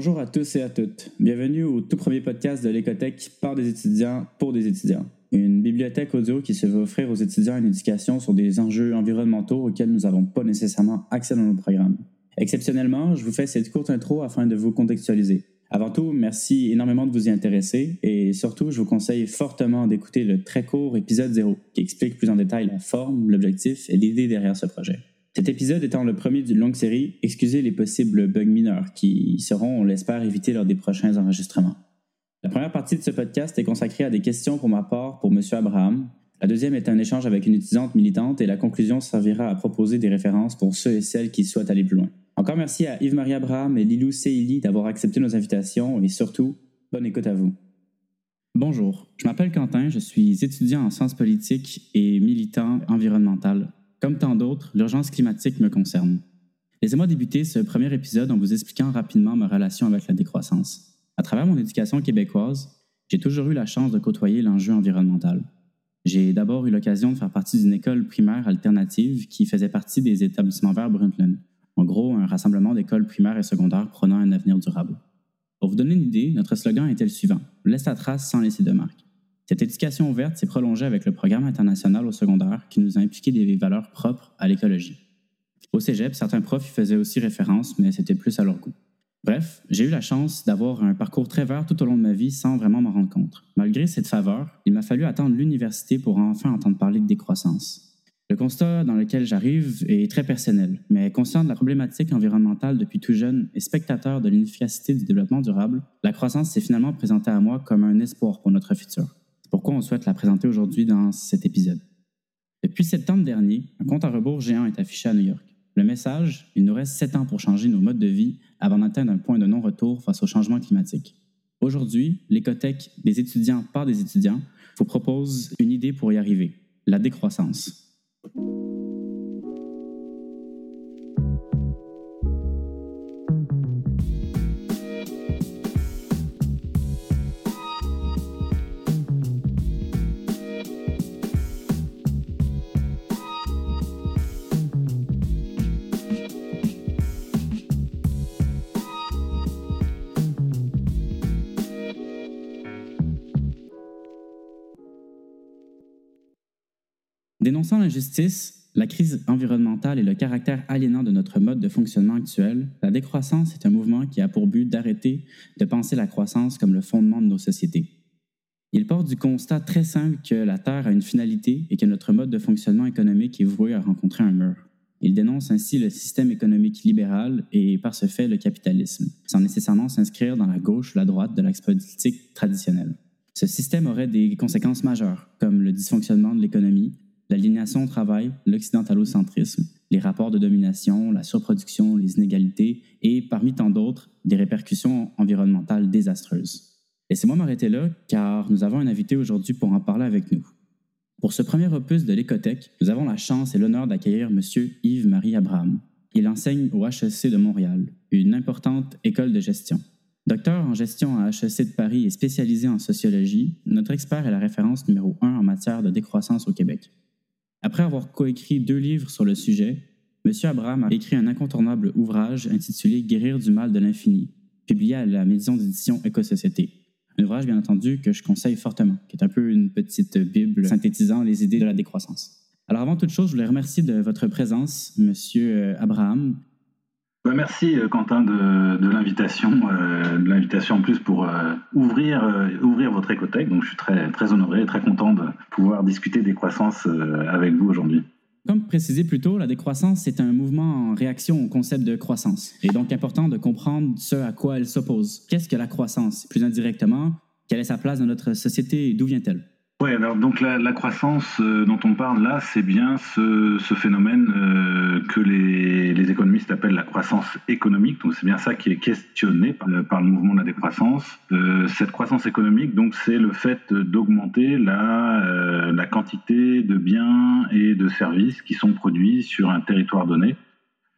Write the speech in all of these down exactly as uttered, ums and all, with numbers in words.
Bonjour à tous et à toutes. Bienvenue au tout premier podcast de l'Écothèque par des étudiants pour des étudiants. Une bibliothèque audio qui se veut offrir aux étudiants une éducation sur des enjeux environnementaux auxquels nous n'avons pas nécessairement accès dans nos programmes. Exceptionnellement, je vous fais cette courte intro afin de vous contextualiser. Avant tout, merci énormément de vous y intéresser et surtout, je vous conseille fortement d'écouter le très court épisode zéro qui explique plus en détail la forme, l'objectif et l'idée derrière ce projet. Cet épisode étant le premier d'une longue série, excusez les possibles bugs mineurs qui seront, on l'espère, évités lors des prochains enregistrements. La première partie de ce podcast est consacrée à des questions pour ma part pour M. Abraham. La deuxième est un échange avec une étudiante militante et la conclusion servira à proposer des références pour ceux et celles qui souhaitent aller plus loin. Encore merci à Yves-Marie Abraham et Lilou Sehili d'avoir accepté nos invitations et surtout, bonne écoute à vous. Bonjour, je m'appelle Quentin, je suis étudiant en sciences politiques et militant environnemental. Comme tant d'autres, l'urgence climatique me concerne. Laissez-moi débuter ce premier épisode en vous expliquant rapidement ma relation avec la décroissance. À travers mon éducation québécoise, j'ai toujours eu la chance de côtoyer l'enjeu environnemental. J'ai d'abord eu l'occasion de faire partie d'une école primaire alternative qui faisait partie des établissements verts Brundtland. En gros, un rassemblement d'écoles primaires et secondaires prônant un avenir durable. Pour vous donner une idée, notre slogan était le suivant « Laisse ta trace sans laisser de marque ». Cette éducation ouverte s'est prolongée avec le programme international au secondaire qui nous a impliqué des valeurs propres à l'écologie. Au cégep, certains profs y faisaient aussi référence, mais c'était plus à leur goût. Bref, j'ai eu la chance d'avoir un parcours très vert tout au long de ma vie sans vraiment m'en rendre compte. Malgré cette faveur, il m'a fallu attendre l'université pour enfin entendre parler de décroissance. Le constat dans lequel j'arrive est très personnel, mais conscient de la problématique environnementale depuis tout jeune et spectateur de l'inefficacité du développement durable, la croissance s'est finalement présentée à moi comme un espoir pour notre futur. C'est pourquoi on souhaite la présenter aujourd'hui dans cet épisode. Depuis septembre dernier, un compte à rebours géant est affiché à New York. Le message, il nous reste sept ans pour changer nos modes de vie avant d'atteindre un point de non-retour face au changement climatique. Aujourd'hui, l'Écothèque des étudiants par des étudiants vous propose une idée pour y arriver, la décroissance. Dénonçant l'injustice, la crise environnementale et le caractère aliénant de notre mode de fonctionnement actuel, la décroissance est un mouvement qui a pour but d'arrêter de penser la croissance comme le fondement de nos sociétés. Il part du constat très simple que la Terre a une finalité et que notre mode de fonctionnement économique est voué à rencontrer un mur. Il dénonce ainsi le système économique libéral et par ce fait le capitalisme, sans nécessairement s'inscrire dans la gauche ou la droite de l'axe politique traditionnel. Ce système aurait des conséquences majeures, comme le dysfonctionnement de l'économie, l'aliénation au travail, l'occidentalocentrisme, les rapports de domination, la surproduction, les inégalités et, parmi tant d'autres, des répercussions environnementales désastreuses. Laissez-moi m'arrêter là, car nous avons un invité aujourd'hui pour en parler avec nous. Pour ce premier opus de l'Écothèque, nous avons la chance et l'honneur d'accueillir M. Yves-Marie Abraham. Il enseigne au H E C de Montréal, une importante école de gestion. Docteur en gestion à H E C de Paris et spécialisé en sociologie, notre expert est la référence numéro un en matière de décroissance au Québec. Après avoir coécrit deux livres sur le sujet, M. Abraham a écrit un incontournable ouvrage intitulé « Guérir du mal de l'infini », publié à la maison d'édition Écosociété. Un ouvrage, bien entendu, que je conseille fortement, qui est un peu une petite bible synthétisant les idées de la décroissance. Alors avant toute chose, je voulais remercier de votre présence, M. Abraham. Merci, Quentin, de, de l'invitation, euh, de l'invitation en plus pour euh, ouvrir, euh, ouvrir votre Écothèque. Donc, je suis très, très honoré et très content de pouvoir discuter des croissances euh, avec vous aujourd'hui. Comme précisé plus tôt, la décroissance est un mouvement en réaction au concept de croissance. Et donc, important de comprendre ce à quoi elle s'oppose. Qu'est-ce que la croissance? Plus indirectement, quelle est sa place dans notre société et d'où vient-elle? Oui, alors donc la, la croissance euh, dont on parle là, c'est bien ce, ce phénomène euh, que les, les économistes appellent la croissance économique. Donc c'est bien ça qui est questionné par, par le mouvement de la décroissance. Euh, cette croissance économique, donc c'est le fait d'augmenter la, euh, la quantité de biens et de services qui sont produits sur un territoire donné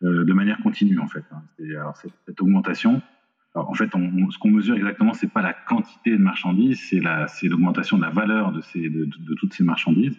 euh, de manière continue en fait. Hein. C'est, alors c'est, cette augmentation. Alors, en fait, on, on, ce qu'on mesure exactement, c'est pas la quantité de marchandises, c'est, la, c'est l'augmentation de la valeur de, ces, de, de, de toutes ces marchandises.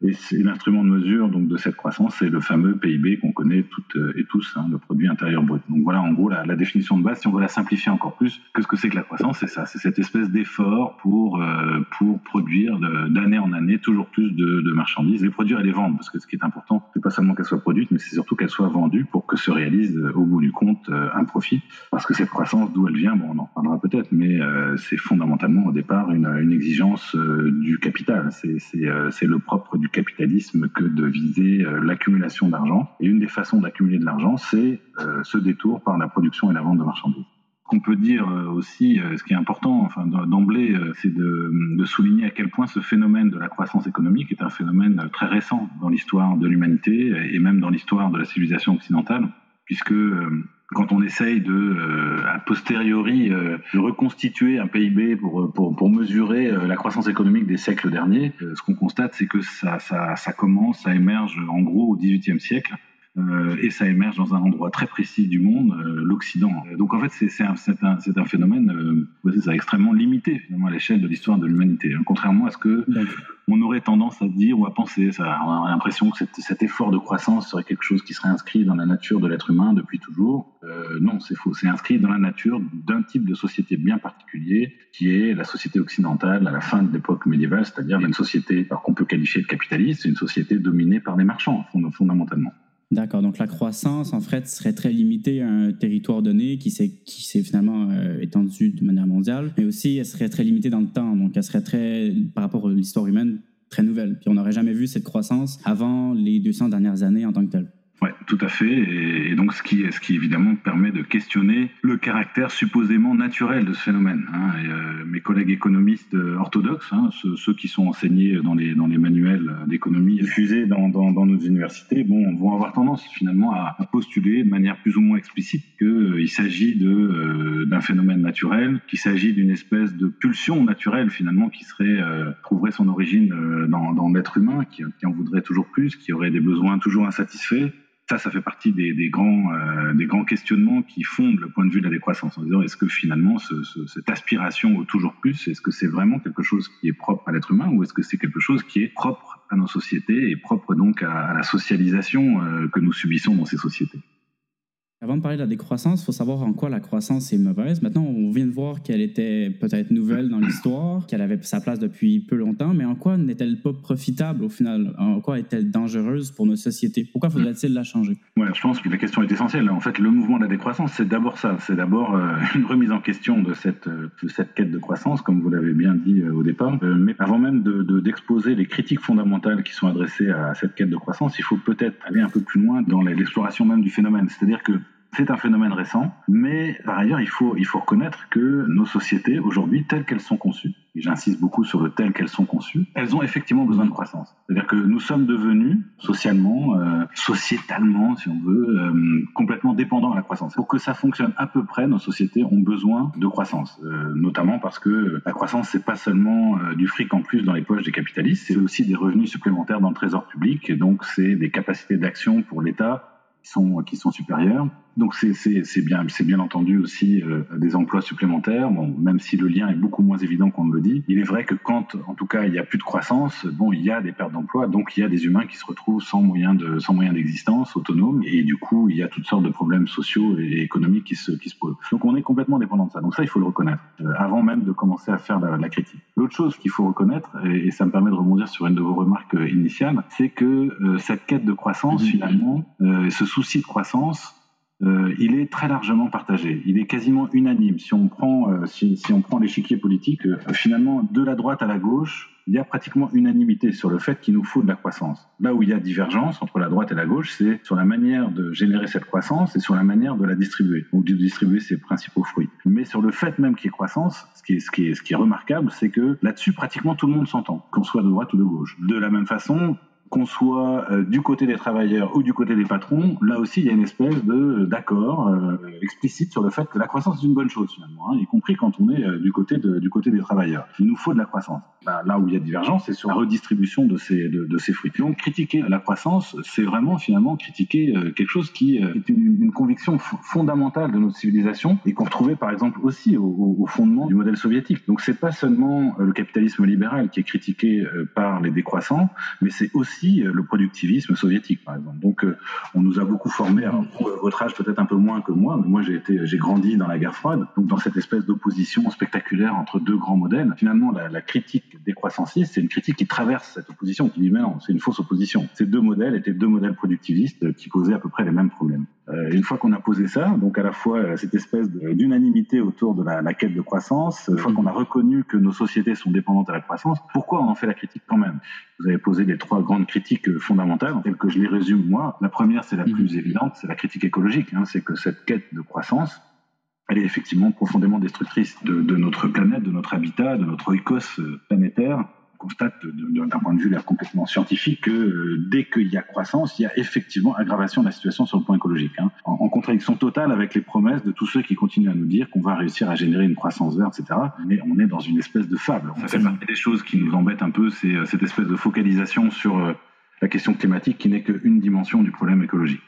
Et l'instrument de mesure donc, de cette croissance, c'est le fameux P I B qu'on connaît toutes et tous, hein, le produit intérieur brut. Donc voilà en gros la, la définition de base, si on veut la simplifier encore plus, que ce que c'est que la croissance, c'est ça, c'est cette espèce d'effort pour, euh, pour produire de, d'année en année toujours plus de, de marchandises, les produire et les vendre, parce que ce qui est important, c'est pas seulement qu'elles soient produites, mais c'est surtout qu'elles soient vendues pour que se réalise au bout du compte euh, un profit, parce que cette croissance, d'où elle vient, bon, on en reparlera peut-être, mais euh, c'est fondamentalement au départ une, une exigence euh, du capital, c'est, c'est, euh, c'est le propre du capitalisme que de viser euh, l'accumulation d'argent. Et une des façons d'accumuler de l'argent, c'est euh, ce détour par la production et la vente de marchandises. Ce qu'on peut dire aussi, ce qui est important enfin, d'emblée, c'est de, de souligner à quel point ce phénomène de la croissance économique est un phénomène très récent dans l'histoire de l'humanité et même dans l'histoire de la civilisation occidentale, puisque euh, quand on essaye de, euh, a posteriori, euh, de reconstituer un P I B pour, pour, pour mesurer euh, la croissance économique des siècles derniers, euh, ce qu'on constate, c'est que ça, ça, ça commence, ça émerge en gros au dix-huitième siècle. Euh, et ça émerge dans un endroit très précis du monde, euh, l'Occident. Donc en fait, c'est, c'est, un, c'est, un, c'est un phénomène euh, c'est extrêmement limité finalement à l'échelle de l'histoire de l'humanité, hein, contrairement à ce que on aurait tendance à dire ou à penser. Ça, on a l'impression que cet, cet effort de croissance serait quelque chose qui serait inscrit dans la nature de l'être humain depuis toujours. Euh, non, c'est faux. C'est inscrit dans la nature d'un type de société bien particulier, qui est la société occidentale à la fin de l'époque médiévale, c'est-à-dire une société qu'on peut qualifier de capitaliste, c'est une société dominée par les marchands, fondamentalement. D'accord, donc la croissance, en fait, serait très limitée à un territoire donné qui s'est, qui s'est finalement euh, étendue de manière mondiale, mais aussi elle serait très limitée dans le temps, donc elle serait très, par rapport à l'histoire humaine, très nouvelle. Puis on n'aurait jamais vu cette croissance avant les deux cents dernières années en tant que telle. Oui, tout à fait. Et donc, ce qui, ce qui évidemment permet de questionner le caractère supposément naturel de ce phénomène. Hein. Et, euh, mes collègues économistes orthodoxes, hein, ceux, ceux qui sont enseignés dans les, dans les manuels d'économie diffusés dans, dans, dans nos universités, bon, vont avoir tendance finalement à, à postuler de manière plus ou moins explicite qu'il s'agit de, euh, d'un phénomène naturel, qu'il s'agit d'une espèce de pulsion naturelle finalement qui serait, euh, trouverait son origine euh, dans, dans l'être humain, qui, qui en voudrait toujours plus, qui aurait des besoins toujours insatisfaits. Ça, ça fait partie des, des, grands, euh, des grands questionnements qui fondent le point de vue de la décroissance, en disant est-ce que finalement ce, ce, cette aspiration au toujours plus, est-ce que c'est vraiment quelque chose qui est propre à l'être humain ou est-ce que c'est quelque chose qui est propre à nos sociétés et propre donc à, à la socialisation euh, que nous subissons dans ces sociétés? Avant de parler de la décroissance, il faut savoir en quoi la croissance est mauvaise. Maintenant, on vient de voir qu'elle était peut-être nouvelle dans l'histoire, qu'elle avait sa place depuis peu longtemps, mais en quoi n'est-elle pas profitable au final? En quoi est-elle dangereuse pour nos sociétés? Pourquoi faudrait-il la changer? Ouais, je pense que la question est essentielle. En fait, le mouvement de la décroissance, c'est d'abord ça. C'est d'abord une remise en question de cette, de cette quête de croissance, comme vous l'avez bien dit au départ. Mais avant même de, de, d'exposer les critiques fondamentales qui sont adressées à cette quête de croissance, il faut peut-être aller un peu plus loin dans l'exploration même du phénomène. C'est-à-dire que c'est un phénomène récent, mais par ailleurs, il faut, il faut reconnaître que nos sociétés, aujourd'hui, telles qu'elles sont conçues, et j'insiste beaucoup sur le tel qu'elles sont conçues, elles ont effectivement besoin de croissance. C'est-à-dire que nous sommes devenus, socialement, euh, sociétalement, si on veut, euh, complètement dépendants à la croissance. Pour que ça fonctionne à peu près, nos sociétés ont besoin de croissance, euh, notamment parce que la croissance, c'est pas seulement euh, du fric en plus dans les poches des capitalistes, c'est aussi des revenus supplémentaires dans le trésor public, et donc c'est des capacités d'action pour l'État, Sont, qui sont supérieurs. Donc c'est, c'est, c'est, bien, c'est bien entendu aussi euh, des emplois supplémentaires, bon, même si le lien est beaucoup moins évident qu'on ne le dit. Il est vrai que quand, en tout cas, il n'y a plus de croissance, bon, il y a des pertes d'emplois, donc il y a des humains qui se retrouvent sans moyen, de, sans moyen d'existence, autonomes, et du coup, il y a toutes sortes de problèmes sociaux et économiques qui se, qui se posent. Donc on est complètement dépendant de ça, donc ça, il faut le reconnaître, euh, avant même de commencer à faire la, la critique. L'autre chose qu'il faut reconnaître, et, et ça me permet de rebondir sur une de vos remarques euh, initiales, c'est que euh, cette quête de croissance, mmh. finalement, euh, ce souci de croissance, euh, il est très largement partagé. Il est quasiment unanime. Si on prend, euh, si, si on prend l'échiquier politique, euh, finalement, de la droite à la gauche, il y a pratiquement unanimité sur le fait qu'il nous faut de la croissance. Là où il y a divergence entre la droite et la gauche, c'est sur la manière de générer cette croissance et sur la manière de la distribuer, ou de distribuer ses principaux fruits. Mais sur le fait même qu'il y ait croissance, ce qui est, ce qui est, ce qui est remarquable, c'est que là-dessus, pratiquement tout le monde s'entend, qu'on soit de droite ou de gauche. De la même façon, qu'on soit euh, du côté des travailleurs ou du côté des patrons, là aussi il y a une espèce de, d'accord euh, explicite sur le fait que la croissance est une bonne chose finalement, hein, y compris quand on est euh, du, côté de, du côté des travailleurs. Il nous faut de la croissance. Là, là où il y a divergence, c'est sur la redistribution de ces, de, de ces fruits. Donc critiquer la croissance, c'est vraiment finalement critiquer euh, quelque chose qui euh, est une, une conviction f- fondamentale de notre civilisation et qu'on retrouvait par exemple aussi au, au fondement du modèle soviétique. Donc c'est pas seulement euh, le capitalisme libéral qui est critiqué euh, par les décroissants, mais c'est aussi aussi le productivisme soviétique, par exemple. Donc, on nous a beaucoup formés. Alors, votre âge peut-être un peu moins que moi, mais moi, j'ai été, j'ai grandi dans la guerre froide, donc dans cette espèce d'opposition spectaculaire entre deux grands modèles. Finalement, la, la critique décroissanciste, c'est une critique qui traverse cette opposition, qui dit mais non, c'est une fausse opposition. Ces deux modèles étaient deux modèles productivistes qui posaient à peu près les mêmes problèmes. Euh, une fois qu'on a posé ça, donc à la fois euh, cette espèce de, d'unanimité autour de la, la quête de croissance, une fois qu'on a reconnu que nos sociétés sont dépendantes à la croissance, pourquoi on en fait la critique quand même? Vous avez posé les trois grandes critiques fondamentales, telles que je les résume moi. La première, c'est la plus évidente, c'est la critique écologique, hein, c'est que cette quête de croissance, elle est effectivement profondément destructrice de, de notre planète, de notre habitat, de notre oikos planétaire. On constate d'un point de vue là, complètement scientifique que euh, dès qu'il y a croissance, il y a effectivement aggravation de la situation sur le plan écologique. Hein, en, en contradiction totale avec les promesses de tous ceux qui continuent à nous dire qu'on va réussir à générer une croissance verte, et cetera. Mais on est dans une espèce de fable. On fait partie des choses qui nous embêtent un peu, c'est euh, cette espèce de focalisation sur euh, la question climatique qui n'est qu'une dimension du problème écologique.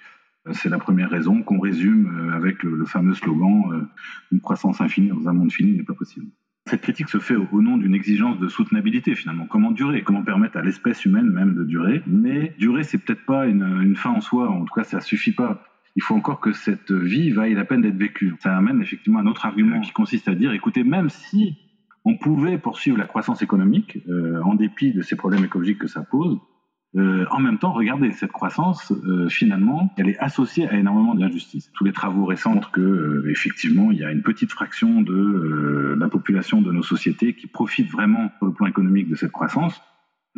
C'est la première raison qu'on résume avec le, le fameux slogan euh, « Une croissance infinie dans un monde fini n'est pas possible ». Cette critique se fait au nom d'une exigence de soutenabilité, finalement. Comment durer? Comment permettre à l'espèce humaine même de durer? Mais durer, c'est peut-être pas une, une fin en soi. En tout cas, ça suffit pas. Il faut encore que cette vie vaille la peine d'être vécue. Ça amène effectivement un autre argument qui consiste à dire, écoutez, même si on pouvait poursuivre la croissance économique, euh, en dépit de ces problèmes écologiques que ça pose, Euh, en même temps, regardez, cette croissance, euh, finalement, elle est associée à énormément d'injustices. Tous les travaux récents montrent que, euh, effectivement, il y a une petite fraction de euh, la population de nos sociétés qui profite vraiment sur le plan économique de cette croissance.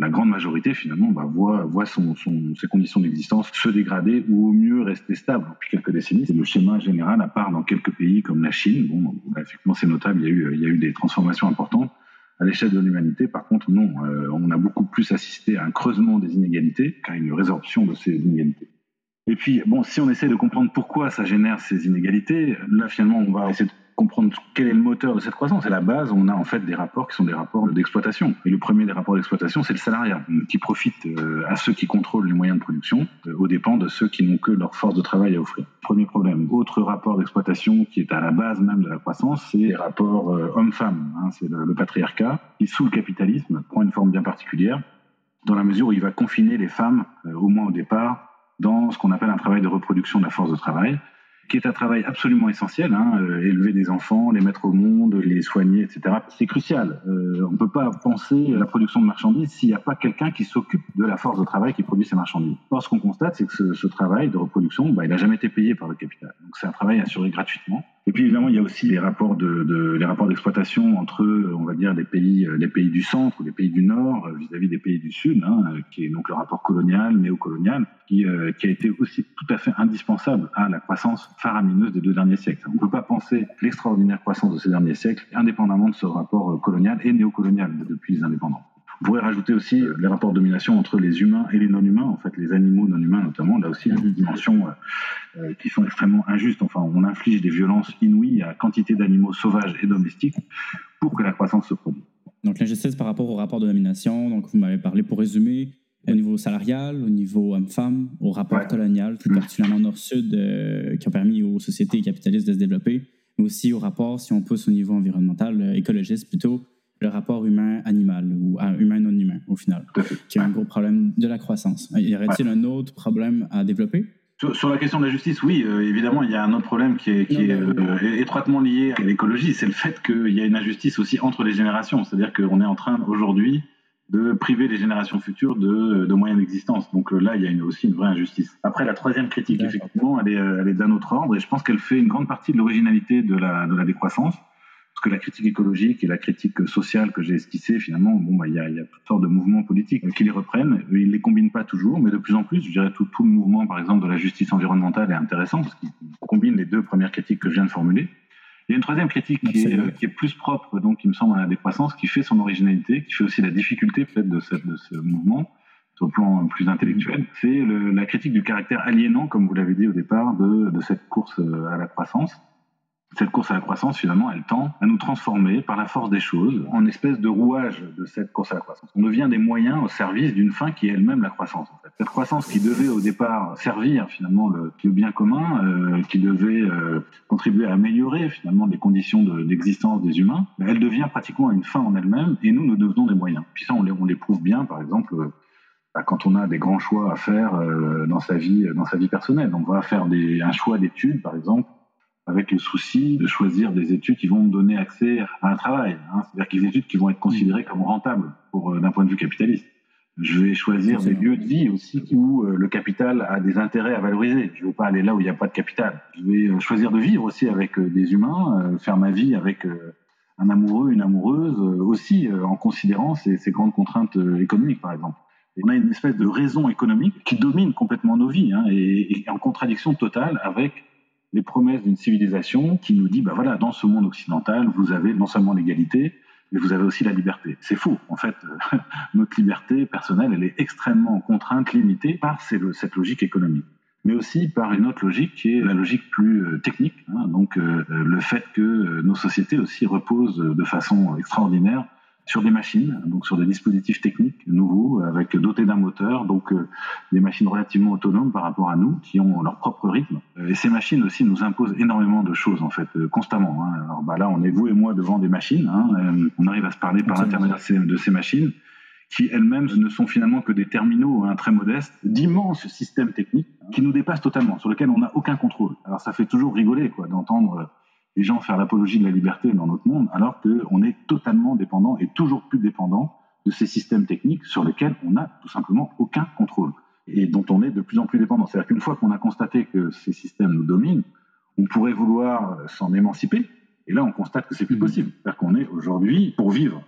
La grande majorité, finalement, bah, voit, voit son, son, ses conditions d'existence se dégrader ou au mieux rester stable depuis quelques décennies. C'est le schéma général, à part dans quelques pays comme la Chine. Bon, bah, effectivement, c'est notable, il y a eu, il y a eu des transformations importantes. À l'échelle de l'humanité, par contre, non. Euh, on a beaucoup plus assisté à un creusement des inégalités qu'à une résorption de ces inégalités. Et puis, bon, si on essaie de comprendre pourquoi ça génère ces inégalités, là, finalement, on va essayer de comprendre quel est le moteur de cette croissance. À la base, on a en fait des rapports qui sont des rapports d'exploitation. Et le premier des rapports d'exploitation, c'est le salariat, qui profite euh, à ceux qui contrôlent les moyens de production, euh, aux dépens de ceux qui n'ont que leur force de travail à offrir. Premier problème. Autre rapport d'exploitation qui est à la base même de la croissance, c'est les rapports euh, hommes-femmes. Hein, c'est le, le patriarcat qui, sous le capitalisme, prend une forme bien particulière, dans la mesure où il va confiner les femmes, euh, au moins au départ, dans ce qu'on appelle un travail de reproduction de la force de travail, qui est un travail absolument essentiel, hein, euh, élever des enfants, les mettre au monde, les soigner, et cetera. C'est crucial. Euh, on ne peut pas penser à la production de marchandises s'il n'y a pas quelqu'un qui s'occupe de la force de travail qui produit ces marchandises. Or, ce qu'on constate, c'est que ce, ce travail de reproduction, bah, il n'a jamais été payé par le capital. Donc, c'est un travail assuré gratuitement. Et puis, évidemment, il y a aussi les rapports, de, de, les rapports d'exploitation entre, on va dire, les pays, les pays du centre ou les pays du nord vis-à-vis des pays du sud, hein, qui est donc le rapport colonial, néocolonial, qui, euh, qui a été aussi tout à fait indispensable à la croissance faramineuse des deux derniers siècles. On ne peut pas penser l'extraordinaire croissance de ces derniers siècles indépendamment de ce rapport colonial et néocolonial depuis les indépendants. On pourrait rajouter aussi les rapports de domination entre les humains et les non-humains, en fait les animaux non-humains notamment, là aussi il y a des dimensions euh, qui sont extrêmement injustes. Enfin, on inflige des violences inouïes à quantité d'animaux sauvages et domestiques pour que la croissance se produise. Donc l'injustice par rapport au rapport de domination, donc vous m'avez parlé pour résumer, au niveau salarial, au niveau homme-femme, au rapport ouais. colonial, plus particulièrement nord-sud, euh, qui ont permis aux sociétés capitalistes de se développer, mais aussi au rapport, si on pousse au niveau environnemental, euh, écologiste plutôt, le rapport humain-animal ou humain-non-humain, au final, qui est un gros problème de la croissance. Y aurait-il ouais. un autre problème à développer? Sur, sur la question de la justice, oui, euh, évidemment, il y a un autre problème qui est, qui non, est euh, oui. étroitement lié à l'écologie, c'est le fait qu'il y a une injustice aussi entre les générations, c'est-à-dire qu'on est en train, aujourd'hui, de priver les générations futures de, de moyens d'existence. Donc là, il y a une, aussi une vraie injustice. Après, la troisième critique, D'accord. effectivement, elle est, elle est d'un autre ordre, et je pense qu'elle fait une grande partie de l'originalité de la, de la décroissance. Parce que la critique écologique et la critique sociale que j'ai esquissée, finalement, bon, bah, y a, y a toutes sortes de mouvements politiques qui les reprennent. Ils ne les combinent pas toujours, mais de plus en plus, je dirais tout, tout le mouvement, par exemple, de la justice environnementale est intéressant, parce qu'il combine les deux premières critiques que je viens de formuler. Il y a une troisième critique qui est, qui est plus propre, donc, qui me semble, à la décroissance, qui fait son originalité, qui fait aussi la difficulté, peut-être, de, cette, de ce mouvement, sur le plan plus intellectuel. C'est le, la critique du caractère aliénant, comme vous l'avez dit au départ, de, de cette course à la croissance. Cette course à la croissance, finalement, elle tend à nous transformer par la force des choses en espèce de rouage de cette course à la croissance. On devient des moyens au service d'une fin qui est elle-même la croissance. En fait. Cette croissance qui devait au départ servir finalement le, le bien commun, euh, qui devait euh, contribuer à améliorer finalement les conditions de, d'existence des humains, elle devient pratiquement une fin en elle-même et nous, nous devenons des moyens. Puis ça, on l'éprouve bien, par exemple, bah, quand on a des grands choix à faire euh, dans sa vie, dans sa vie personnelle. On va faire des, un choix d'études, par exemple, avec le souci de choisir des études qui vont donner accès à un travail, hein, c'est-à-dire des études qui vont être considérées comme rentables pour, euh, d'un point de vue capitaliste. Je vais choisir des lieux de vie aussi où euh, le capital a des intérêts à valoriser. Je ne veux pas aller là où il n'y a pas de capital. Je vais euh, choisir de vivre aussi avec euh, des humains, euh, faire ma vie avec euh, un amoureux, une amoureuse, euh, aussi euh, en considérant ces, ces grandes contraintes euh, économiques, par exemple. Et on a une espèce de raison économique qui domine complètement nos vies, hein, et, et en contradiction totale avec les promesses d'une civilisation qui nous dit, bah voilà, dans ce monde occidental, vous avez non seulement l'égalité, mais vous avez aussi la liberté. C'est faux. En fait, euh, notre liberté personnelle, elle est extrêmement contrainte, limitée par ces, cette logique économique, mais aussi par une autre logique qui est la logique plus euh, technique, hein, donc euh, le fait que euh, nos sociétés aussi reposent euh, de façon extraordinaire sur des machines, donc sur des dispositifs techniques nouveaux, avec dotés d'un moteur, donc euh, des machines relativement autonomes par rapport à nous, qui ont leur propre rythme. Et ces machines aussi nous imposent énormément de choses, en fait, euh, constamment. Hein. Alors bah là, on est vous et moi devant des machines, hein. euh, on arrive à se parler par l'intermédiaire de, de ces machines, qui elles-mêmes ne sont finalement que des terminaux, hein, très modestes, d'immenses systèmes techniques qui nous dépassent totalement, sur lesquels on n'a aucun contrôle. Alors ça fait toujours rigoler, quoi, d'entendre... Euh, les gens faire l'apologie de la liberté dans notre monde, alors qu'on est totalement dépendant et toujours plus dépendant de ces systèmes techniques sur lesquels on n'a tout simplement aucun contrôle et dont on est de plus en plus dépendant. C'est-à-dire qu'une fois qu'on a constaté que ces systèmes nous dominent, on pourrait vouloir s'en émanciper, et là on constate que c'est plus possible. C'est-à-dire qu'on est aujourd'hui, pour vivre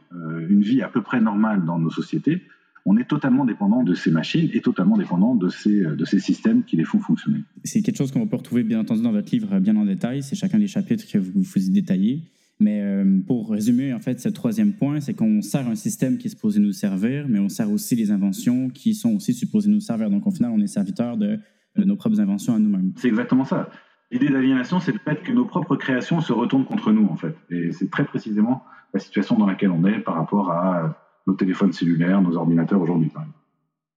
une vie à peu près normale dans nos sociétés, on est totalement dépendant de ces machines et totalement dépendant de ces, de ces systèmes qui les font fonctionner. C'est quelque chose qu'on peut retrouver bien entendu dans votre livre bien en détail, c'est chacun des chapitres que vous vous y détaillez. Mais euh, pour résumer, en fait, ce troisième point, c'est qu'on sert un système qui est supposé nous servir, mais on sert aussi les inventions qui sont aussi supposées nous servir. Donc au final, on est serviteur de, de nos propres inventions à nous-mêmes. C'est exactement ça. L'idée d'aliénation, c'est le fait que nos propres créations se retournent contre nous, en fait. Et c'est très précisément la situation dans laquelle on est par rapport à... nos téléphones cellulaires, nos ordinateurs aujourd'hui.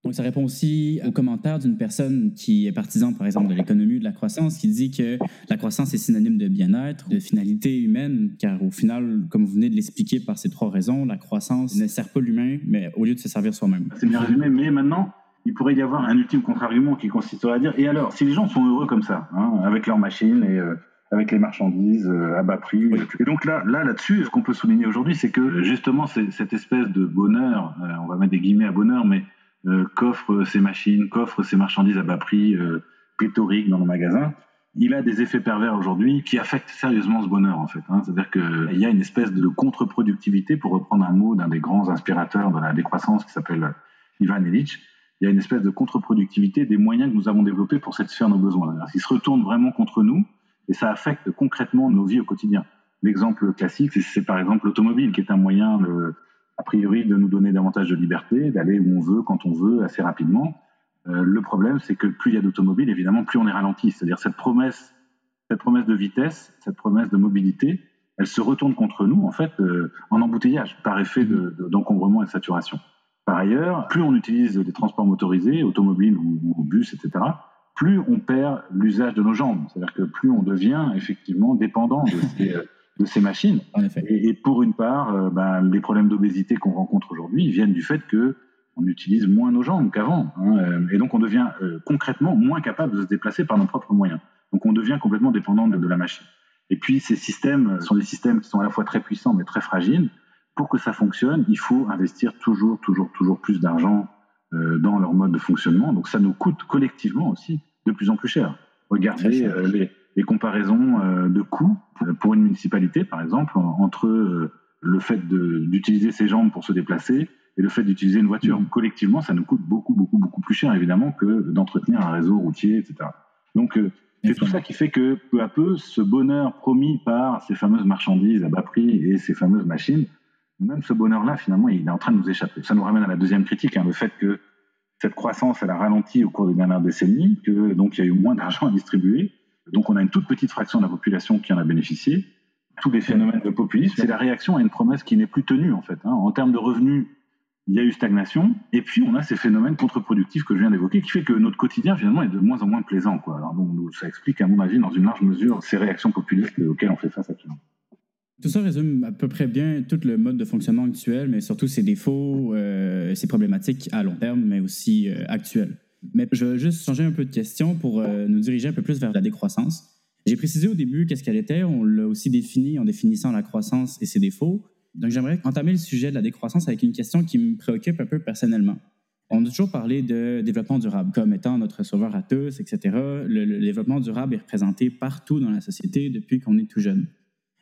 Donc ça répond aussi aux commentaires d'une personne qui est partisan, par exemple, de l'économie ou de la croissance, qui dit que la croissance est synonyme de bien-être, de finalité humaine, car au final, comme vous venez de l'expliquer par ces trois raisons, la croissance ne sert pas l'humain, mais au lieu de se servir soi-même. C'est bien résumé, mais maintenant, il pourrait y avoir un ultime contre-argument qui consisterait à dire, et alors, si les gens sont heureux comme ça, hein, avec leurs machines et... Euh, avec les marchandises à bas prix. Oui. Et donc là, là, là-dessus, ce qu'on peut souligner aujourd'hui, c'est que justement, c'est cette espèce de bonheur, euh, on va mettre des guillemets à bonheur, mais euh, qu'offrent ces machines, qu'offrent ces marchandises à bas prix, euh, pléthoriques dans nos magasins, il a des effets pervers aujourd'hui qui affectent sérieusement ce bonheur, en fait. Hein. C'est-à-dire qu'il y a une espèce de contre-productivité, pour reprendre un mot d'un des grands inspirateurs de la décroissance qui s'appelle Ivan Illich, il y a une espèce de contre-productivité des moyens que nous avons développés pour satisfaire nos besoins. Alors, ils se retournent vraiment contre nous, et ça affecte concrètement nos vies au quotidien. L'exemple classique, c'est, c'est par exemple l'automobile, qui est un moyen, le, a priori, de nous donner davantage de liberté, d'aller où on veut, quand on veut, assez rapidement. Euh, le problème, c'est que plus il y a d'automobiles, évidemment, plus on est ralenti. C'est-à-dire cette promesse, cette promesse de vitesse, cette promesse de mobilité, elle se retourne contre nous, en fait, euh, en embouteillage, par effet de, de, d'encombrement et de saturation. Par ailleurs, plus on utilise des transports motorisés, automobiles ou, ou bus, et cetera, plus on perd l'usage de nos jambes. C'est-à-dire que plus on devient effectivement dépendant de ces, de ces machines. Et, et pour une part, euh, ben, les problèmes d'obésité qu'on rencontre aujourd'hui viennent du fait qu'on utilise moins nos jambes qu'avant. Hein, et donc on devient euh, concrètement moins capable de se déplacer par nos propres moyens. Donc on devient complètement dépendant de, de la machine. Et puis ces systèmes sont des systèmes qui sont à la fois très puissants mais très fragiles. Pour que ça fonctionne, il faut investir toujours, toujours, toujours plus d'argent euh, dans leur mode de fonctionnement. Donc ça nous coûte collectivement aussi de plus en plus cher. Regardez cher. Euh, les, les comparaisons euh, de coûts pour une municipalité, par exemple, entre euh, le fait de, d'utiliser ses jambes pour se déplacer et le fait d'utiliser une voiture. Mmh. Collectivement, ça nous coûte beaucoup, beaucoup, beaucoup plus cher, évidemment, que d'entretenir un réseau routier, et cetera. Donc, euh, c'est tout ça qui fait que, peu à peu, ce bonheur promis par ces fameuses marchandises à bas prix et ces fameuses machines, même ce bonheur-là, finalement, il est en train de nous échapper. Ça nous ramène à la deuxième critique, hein, le fait que cette croissance, elle a ralenti au cours des dernières décennies, que, donc il y a eu moins d'argent à distribuer. Donc on a une toute petite fraction de la population qui en a bénéficié. Tous les phénomènes de populisme, c'est la réaction à une promesse qui n'est plus tenue, en fait. Hein. En termes de revenus, il y a eu stagnation. Et puis on a ces phénomènes contre-productifs que je viens d'évoquer, qui fait que notre quotidien, finalement, est de moins en moins plaisant. Quoi. Alors, donc, ça explique, à mon avis, dans une large mesure, ces réactions populistes auxquelles on fait face actuellement. Tout ça résume à peu près bien tout le mode de fonctionnement actuel, mais surtout ses défauts, euh, ses problématiques à long terme, mais aussi euh, actuelles. Mais je vais juste changer un peu de question pour euh, nous diriger un peu plus vers la décroissance. J'ai précisé au début qu'est-ce qu'elle était. On l'a aussi défini en définissant la croissance et ses défauts. Donc, j'aimerais entamer le sujet de la décroissance avec une question qui me préoccupe un peu personnellement. On a toujours parlé de développement durable comme étant notre sauveur à tous, et cetera. Le, le développement durable est représenté partout dans la société depuis qu'on est tout jeune.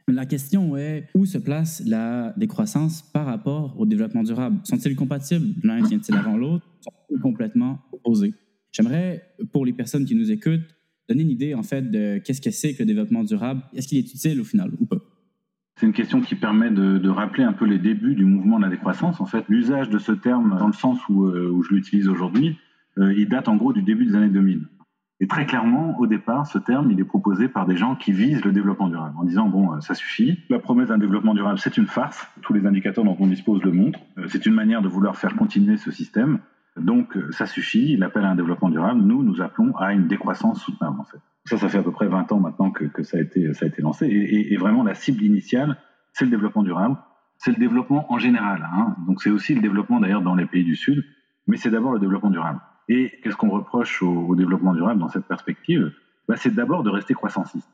La question est, où se place la décroissance par rapport au développement durable? Sont-ils compatibles? L'un vient-il avant l'autre? Sont-ils complètement opposés? J'aimerais, pour les personnes qui nous écoutent, donner une idée en fait de qu'est-ce que c'est que le développement durable. Est-ce qu'il est utile au final ou pas? C'est une question qui permet de, de rappeler un peu les débuts du mouvement de la décroissance. En fait, l'usage de ce terme, dans le sens où, où je l'utilise aujourd'hui, il date en gros du début des années deux mille. Et très clairement, au départ, ce terme, il est proposé par des gens qui visent le développement durable, en disant, bon, ça suffit, la promesse d'un développement durable, c'est une farce, tous les indicateurs dont on dispose le montrent, c'est une manière de vouloir faire continuer ce système, donc ça suffit, il appelle à un développement durable, nous, nous appelons à une décroissance soutenable, en fait. Ça, ça fait à peu près vingt ans maintenant que, que ça a été, ça a été lancé, et, et, et vraiment, la cible initiale, c'est le développement durable, c'est le développement en général, hein. Donc c'est aussi le développement, d'ailleurs, dans les pays du Sud, mais c'est d'abord le développement durable. Et qu'est-ce qu'on reproche au, au développement durable dans cette perspective? Bah, c'est d'abord de rester croissanciste.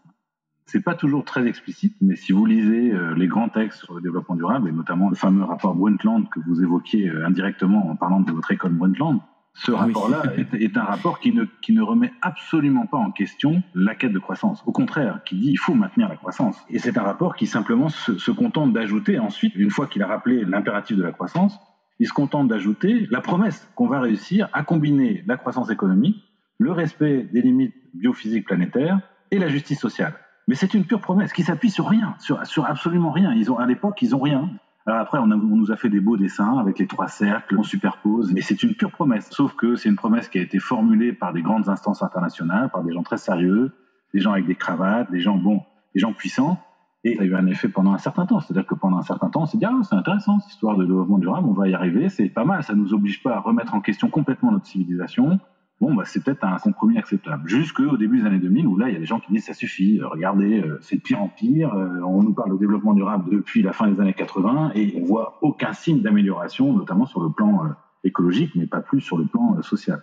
C'est pas toujours très explicite, mais si vous lisez euh, les grands textes sur le développement durable, et notamment le fameux rapport Brundtland que vous évoquiez euh, indirectement en parlant de votre école Brundtland, ce ah rapport-là oui. est, est un rapport qui ne, qui ne remet absolument pas en question la quête de croissance. Au contraire, qui dit il faut maintenir la croissance. Et c'est un rapport qui simplement se, se contente d'ajouter ensuite, une fois qu'il a rappelé l'impératif de la croissance, il se contente d'ajouter la promesse qu'on va réussir à combiner la croissance économique, le respect des limites biophysiques planétaires et la justice sociale. Mais c'est une pure promesse qui s'appuie sur rien, sur, sur absolument rien. Ils ont, à l'époque, ils n'ont rien. Alors après, on, a, on nous a fait des beaux dessins avec les trois cercles, on superpose, mais c'est une pure promesse. Sauf que c'est une promesse qui a été formulée par des grandes instances internationales, par des gens très sérieux, des gens avec des cravates, des gens bons, des gens puissants. Et ça a eu un effet pendant un certain temps. C'est-à-dire que pendant un certain temps, on s'est dit « Ah, c'est intéressant, cette histoire de développement durable, on va y arriver, c'est pas mal, ça ne nous oblige pas à remettre en question complètement notre civilisation. Bon, bah, c'est peut-être un compromis acceptable. » Jusqu'au début des années deux mille, où là, il y a des gens qui disent « Ça suffit, regardez, c'est de pire en pire, on nous parle de développement durable depuis la fin des années quatre-vingts, et on voit aucun signe d'amélioration, notamment sur le plan écologique, mais pas plus sur le plan social. »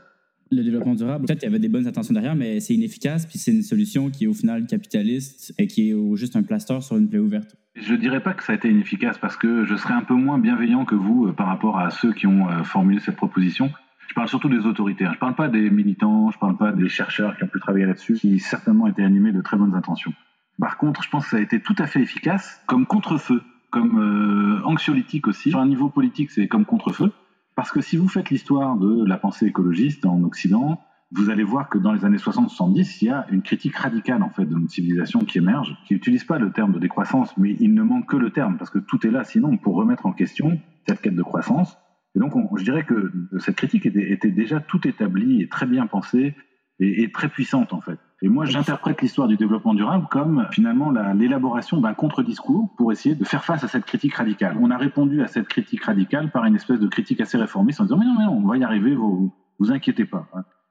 Le développement durable, peut-être qu'il y avait des bonnes intentions derrière, mais c'est inefficace, puis c'est une solution qui est au final capitaliste et qui est juste un plaster sur une plaie ouverte. Je ne dirais pas que ça a été inefficace parce que je serais un peu moins bienveillant que vous par rapport à ceux qui ont formulé cette proposition. Je parle surtout des autorités. Je ne parle pas des militants, je ne parle pas des chercheurs qui ont pu travailler là-dessus, qui certainement étaient animés de très bonnes intentions. Par contre, je pense que ça a été tout à fait efficace comme contre-feu, comme euh, anxiolytique aussi. Sur un niveau politique, c'est comme contre-feu. Parce que si vous faites l'histoire de la pensée écologiste en Occident, vous allez voir que dans les années soixante soixante-dix, il y a une critique radicale en fait, de notre civilisation qui émerge, qui n'utilise pas le terme de décroissance, mais il ne manque que le terme, parce que tout est là sinon pour remettre en question cette quête de croissance. Et donc on, je dirais que cette critique était, était déjà tout établie et très bien pensée et, et très puissante en fait. Et moi j'interprète l'histoire du développement durable comme finalement la, l'élaboration d'un contre-discours pour essayer de faire face à cette critique radicale. On a répondu à cette critique radicale par une espèce de critique assez réformiste en disant mais non, mais non, on va y arriver, vous vous inquiétez pas.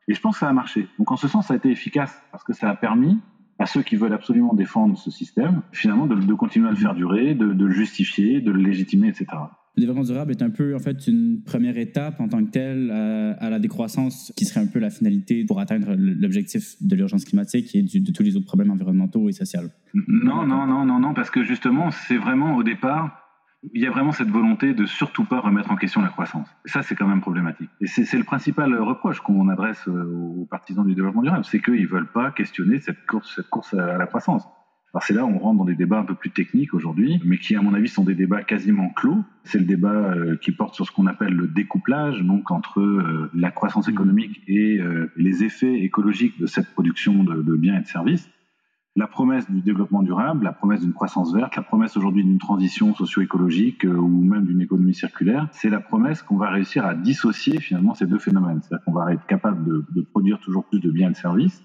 Et je pense que ça a marché. Donc en ce sens ça a été efficace parce que ça a permis à ceux qui veulent absolument défendre ce système finalement de, de continuer à le faire durer, de, de le justifier, de le légitimer, et cetera. Le développement durable est un peu, en fait, une première étape en tant que telle à, à la décroissance qui serait un peu la finalité pour atteindre l'objectif de l'urgence climatique et du, de tous les autres problèmes environnementaux et sociaux. Non, non, non, non, non, parce que justement, c'est vraiment au départ, il y a vraiment cette volonté de surtout pas remettre en question la croissance. Et ça, c'est quand même problématique. Et c'est, c'est le principal reproche qu'on adresse aux partisans du développement durable, c'est qu'ils ne veulent pas questionner cette course, cette course à la croissance. Alors c'est là où on rentre dans des débats un peu plus techniques aujourd'hui, mais qui à mon avis sont des débats quasiment clos. C'est le débat qui porte sur ce qu'on appelle le découplage, donc entre la croissance économique et les effets écologiques de cette production de biens et de services. La promesse du développement durable, la promesse d'une croissance verte, la promesse aujourd'hui d'une transition socio-écologique ou même d'une économie circulaire, c'est la promesse qu'on va réussir à dissocier finalement ces deux phénomènes. C'est-à-dire qu'on va être capable de, de produire toujours plus de biens et de services,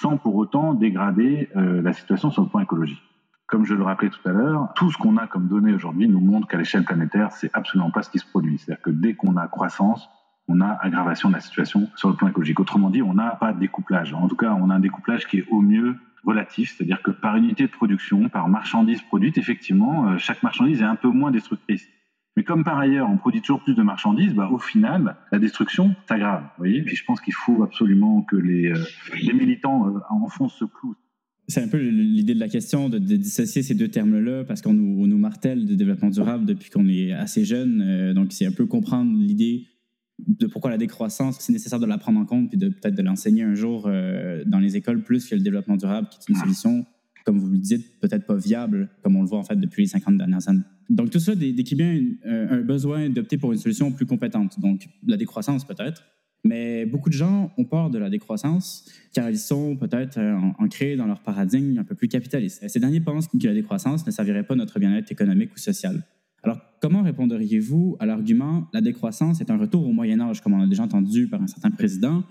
sans pour autant dégrader euh, la situation sur le plan écologique. Comme je le rappelais tout à l'heure, tout ce qu'on a comme données aujourd'hui nous montre qu'à l'échelle planétaire, c'est absolument pas ce qui se produit. C'est-à-dire que dès qu'on a croissance, on a aggravation de la situation sur le plan écologique. Autrement dit, on n'a pas de découplage. En tout cas, on a un découplage qui est au mieux relatif, c'est-à-dire que par unité de production, par marchandise produite, effectivement, chaque marchandise est un peu moins destructrice. Mais comme par ailleurs, on produit toujours plus de marchandises, bah, au final, la destruction s'aggrave. Vous voyez, puis je pense qu'il faut absolument que les, euh, les militants euh, enfoncent ce clou. C'est un peu l'idée de la question de, de dissocier ces deux termes-là, parce qu'on nous, on nous martèle de développement durable depuis qu'on est assez jeune. Euh, donc, c'est un peu comprendre l'idée de pourquoi la décroissance, c'est nécessaire de la prendre en compte, puis de, peut-être de l'enseigner un jour euh, dans les écoles, plus que le développement durable, qui est une solution, comme vous le dites, peut-être pas viable, comme on le voit en fait depuis les cinquante dernières années. Donc, tout ça décrit bien un besoin d'opter pour une solution plus compétente. Donc, la décroissance peut-être, mais beaucoup de gens ont peur de la décroissance car ils sont peut-être ancrés dans leur paradigme un peu plus capitaliste. Ces derniers pensent que la décroissance ne servirait pas à notre bien-être économique ou social. Alors, comment répondriez-vous à l'argument « la décroissance est un retour au Moyen-Âge », comme on a déjà entendu par un certain président,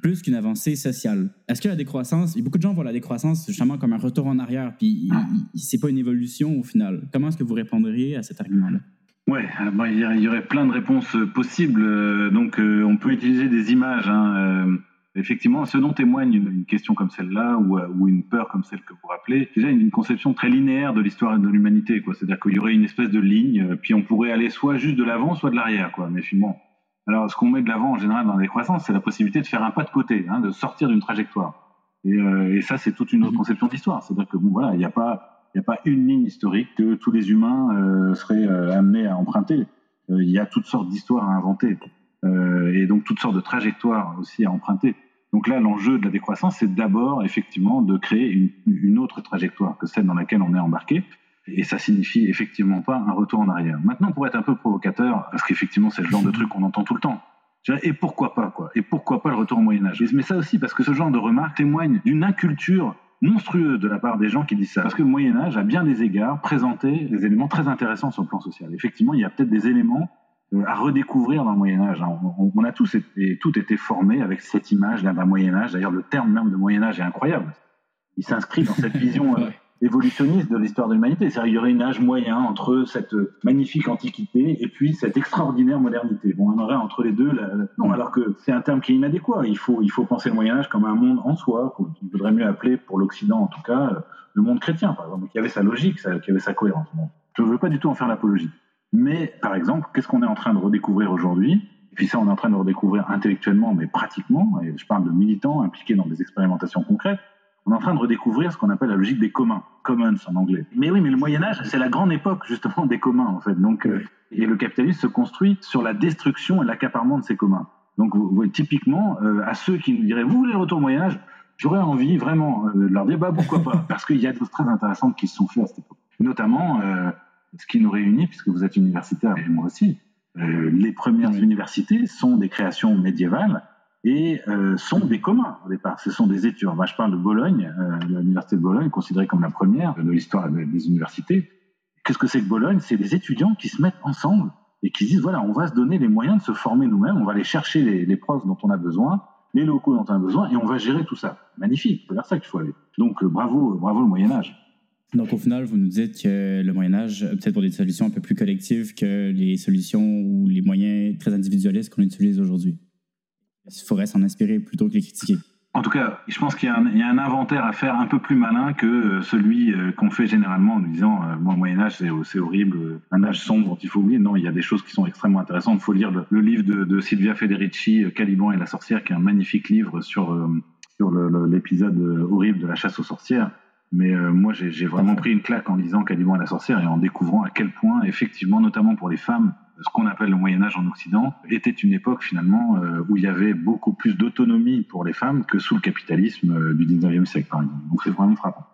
plus qu'une avancée sociale? Est-ce que la décroissance, et beaucoup de gens voient la décroissance justement comme un retour en arrière, puis c'est pas une évolution au final. Comment est-ce que vous répondriez à cet argument-là? Oui, bon, il y aurait plein de réponses possibles, donc euh, on peut utiliser des images. Hein, euh... Effectivement, ce dont témoigne une question comme celle-là ou, ou une peur comme celle que vous rappelez, déjà une conception très linéaire de l'histoire et de l'humanité, quoi. C'est-à-dire qu'il y aurait une espèce de ligne, puis on pourrait aller soit juste de l'avant, soit de l'arrière, quoi. Mais finalement, alors ce qu'on met de l'avant en général dans la décroissance, c'est la possibilité de faire un pas de côté, hein, de sortir d'une trajectoire. Et, euh, et ça, c'est toute une autre conception d'histoire. C'est-à-dire que bon, voilà, il n'y a pas, il n'y a pas une ligne historique que tous les humains euh, seraient euh, amenés à emprunter. Euh, il y a toutes sortes d'histoires à inventer euh, et donc toutes sortes de trajectoires aussi à emprunter. Donc là, l'enjeu de la décroissance, c'est d'abord, effectivement, de créer une, une autre trajectoire que celle dans laquelle on est embarqué. Et ça signifie effectivement pas un retour en arrière. Maintenant, pour être un peu provocateur, parce qu'effectivement, c'est le genre de truc qu'on entend tout le temps. Et pourquoi pas, quoi? Et pourquoi pas le retour au Moyen-Âge? Mais ça aussi, parce que ce genre de remarque témoigne d'une inculture monstrueuse de la part des gens qui disent ça. Parce que le Moyen-Âge, à bien des égards, présentait des éléments très intéressants sur le plan social. Effectivement, il y a peut-être des éléments à redécouvrir dans le Moyen-Âge. On, on a tous été, tout été formés avec cette image d'un Moyen-Âge. D'ailleurs, le terme même de Moyen-Âge est incroyable. Il s'inscrit dans cette vision euh, évolutionniste de l'histoire de l'humanité. C'est-à-dire qu'il y aurait un âge moyen entre cette magnifique antiquité et puis cette extraordinaire modernité. Bon, on aurait entre les deux... La, la... Non, alors que c'est un terme qui est inadéquat. Il faut, il faut penser le Moyen-Âge comme un monde en soi, qu'il faudrait mieux appeler, pour l'Occident en tout cas, le monde chrétien, par exemple, qui avait sa logique, qui avait sa cohérence. Bon, je ne veux pas du tout en faire l'apologie. Mais, par exemple, qu'est-ce qu'on est en train de redécouvrir aujourd'hui? Et puis ça, on est en train de redécouvrir intellectuellement, mais pratiquement, et je parle de militants impliqués dans des expérimentations concrètes, on est en train de redécouvrir ce qu'on appelle la logique des communs, commons en anglais. Mais oui, mais le Moyen-Âge, c'est la grande époque, justement, des communs, en fait. Donc, euh, et le capitalisme se construit sur la destruction et l'accaparement de ces communs. Donc, vous voyez, typiquement, euh, à ceux qui nous diraient « Vous voulez le retour au Moyen-Âge ?» J'aurais envie, vraiment, euh, de leur dire « Bah, pourquoi pas ?» Parce qu'il y a des choses très intéressantes qui se sont faites à cette époque. Notamment... Euh, ce qui nous réunit, puisque vous êtes universitaire et moi aussi, euh, les premières oui. universités sont des créations médiévales et euh, sont des communs au départ. Ce sont des études. Moi, je parle de Bologne, euh, de l'université de Bologne, considérée comme la première de l'histoire des universités. Qu'est-ce que c'est que Bologne? C'est des étudiants qui se mettent ensemble et qui disent, voilà, on va se donner les moyens de se former nous-mêmes, on va aller chercher les, les profs dont on a besoin, les locaux dont on a besoin, et on va gérer tout ça. Magnifique, c'est vers ça qu'il faut aller. Donc, euh, bravo, bravo le Moyen-Âge. Donc, au final, vous nous dites que le Moyen-Âge a peut-être pour des solutions un peu plus collectives que les solutions ou les moyens très individualistes qu'on utilise aujourd'hui. Il faudrait s'en inspirer plutôt que les critiquer. En tout cas, je pense qu'il y a un, il y a un inventaire à faire un peu plus malin que celui qu'on fait généralement en nous disant euh, « Moi, le Moyen-Âge, c'est, c'est horrible, un âge sombre dont il faut oublier ». Non, il y a des choses qui sont extrêmement intéressantes. Il faut lire le, le livre de, de Silvia Federici, « Caliban et la sorcière », qui est un magnifique livre sur, euh, sur le, le, l'épisode horrible de la chasse aux sorcières. Mais euh, moi, j'ai, j'ai vraiment pris une claque en lisant Caliban et la sorcière et en découvrant à quel point, effectivement, notamment pour les femmes, ce qu'on appelle le Moyen-Âge en Occident, était une époque, finalement, euh, où il y avait beaucoup plus d'autonomie pour les femmes que sous le capitalisme euh, du dix-neuvième siècle, par exemple. Donc, c'est vraiment frappant.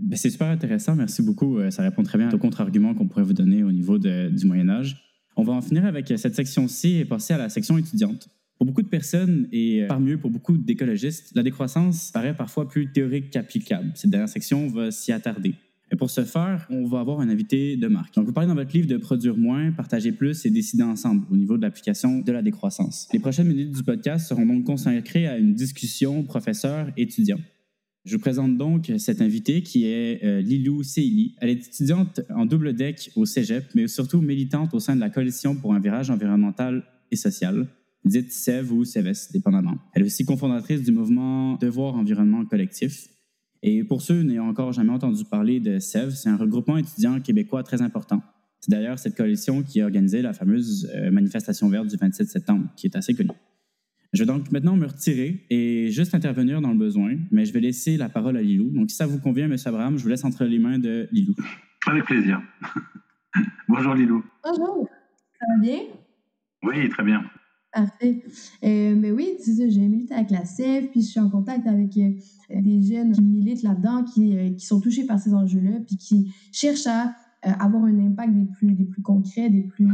Ben, c'est super intéressant. Merci beaucoup. Ça répond très bien au contre-argument qu'on pourrait vous donner au niveau de, du Moyen-Âge. On va en finir avec cette section-ci et passer à la section étudiante. Pour beaucoup de personnes, et parmi eux pour beaucoup d'écologistes, la décroissance paraît parfois plus théorique qu'applicable. Cette dernière section va s'y attarder. Et pour ce faire, on va avoir un invité de marque. Donc, vous parlez dans votre livre de produire moins, partager plus et décider ensemble au niveau de l'application de la décroissance. Les prochaines minutes du podcast seront donc consacrées à une discussion professeur-étudiant. Je vous présente donc cette invitée qui est euh, Lilou Sehili. Elle est étudiante en double deck au cégep, mais surtout militante au sein de la Coalition pour un virage environnemental et social, dite S E V ou S E V E S, dépendamment. Elle est aussi cofondatrice du mouvement Devoir Environnement Collectif Et pour ceux n'ayant encore jamais entendu parler de S E V, c'est un regroupement étudiant québécois très important. C'est d'ailleurs cette coalition qui a organisé la fameuse manifestation verte du vingt-sept septembre, qui est assez connue. Je vais donc maintenant me retirer et juste intervenir dans le besoin, mais je vais laisser la parole à Lilou. Donc, si ça vous convient, M. Abraham, je vous laisse entre les mains de Lilou. Avec plaisir. Bonjour, Lilou. Bonjour. Ça va bien? Oui, très bien. Parfait. Euh, mais oui, c'est ça, j'ai milité avec la S E V, puis je suis en contact avec euh, des jeunes qui militent là-dedans, qui, euh, qui sont touchés par ces enjeux-là, puis qui cherchent à euh, avoir un impact des plus, des plus concrets, des plus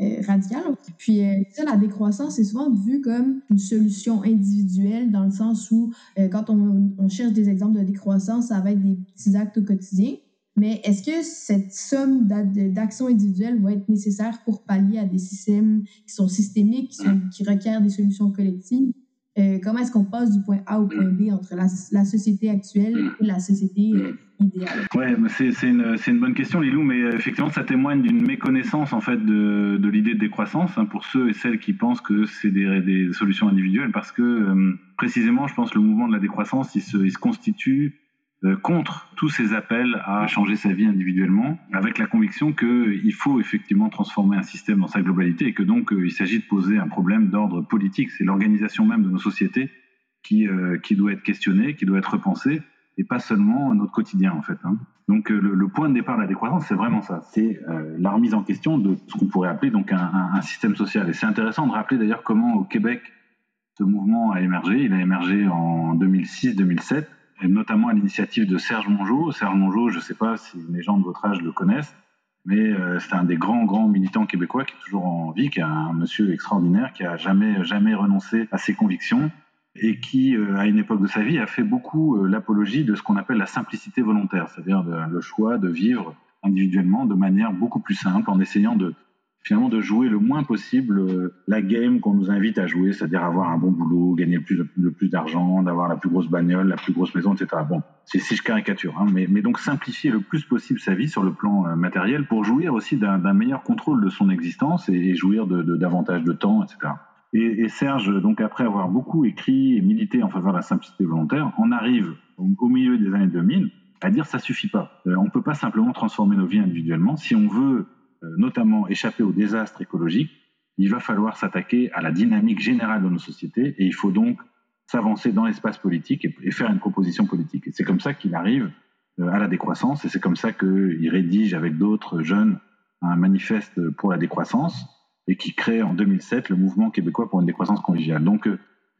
euh, radicaux. Puis euh, ça, la décroissance est souvent vue comme une solution individuelle, dans le sens où euh, quand on, on cherche des exemples de décroissance, ça va être des petits actes au quotidien. Mais est-ce que cette somme d'actions individuelles va être nécessaire pour pallier à des systèmes qui sont systémiques, qui, sont, qui requièrent des solutions collectives? Euh, comment est-ce qu'on passe du point A au point B entre la, la société actuelle et la société euh, idéale? Oui, c'est, c'est, une, c'est une bonne question, Lilou, mais effectivement, ça témoigne d'une méconnaissance en fait, de, de l'idée de décroissance hein, pour ceux et celles qui pensent que c'est des, des solutions individuelles parce que, euh, précisément, je pense que le mouvement de la décroissance, il se, il se constitue contre tous ces appels à changer sa vie individuellement, avec la conviction qu'il faut effectivement transformer un système dans sa globalité et que donc il s'agit de poser un problème d'ordre politique. C'est l'organisation même de nos sociétés qui, euh, qui doit être questionnée, qui doit être repensée, et pas seulement notre quotidien en fait. Hein. Donc le, le point de départ de la décroissance, c'est vraiment ça. C'est euh, la remise en question de ce qu'on pourrait appeler donc un, un, un système social. Et c'est intéressant de rappeler d'ailleurs comment au Québec ce mouvement a émergé. Il a émergé en deux mille six deux mille sept, et notamment à l'initiative de Serge Mongeau. Serge Mongeau, je ne sais pas si les gens de votre âge le connaissent, mais euh, c'est un des grands, grands militants québécois qui est toujours en vie, qui est un monsieur extraordinaire, qui n'a jamais, jamais renoncé à ses convictions et qui, euh, à une époque de sa vie, a fait beaucoup euh, l'apologie de ce qu'on appelle la simplicité volontaire, c'est-à-dire de, le choix de vivre individuellement de manière beaucoup plus simple, en essayant de finalement de jouer le moins possible euh, la game qu'on nous invite à jouer, c'est-à-dire avoir un bon boulot, gagner le plus, le plus d'argent, d'avoir la plus grosse bagnole, la plus grosse maison, et cetera. Bon, c'est si je caricature, hein, mais, mais donc simplifier le plus possible sa vie sur le plan euh, matériel pour jouir aussi d'un, d'un meilleur contrôle de son existence et, et jouir de, de, davantage de temps, et cetera. Et, et Serge, donc après avoir beaucoup écrit et milité en faveur de la simplicité volontaire, on arrive au, au milieu des années deux mille à dire ça suffit pas. Euh, on ne peut pas simplement transformer nos vies individuellement. Si on veut notamment échapper au désastre écologique, il va falloir s'attaquer à la dynamique générale de nos sociétés et il faut donc s'avancer dans l'espace politique et faire une proposition politique. Et c'est comme ça qu'il arrive à la décroissance et c'est comme ça qu'il rédige avec d'autres jeunes un manifeste pour la décroissance et qui crée en deux mille sept le Mouvement québécois pour une décroissance conviviale. Donc,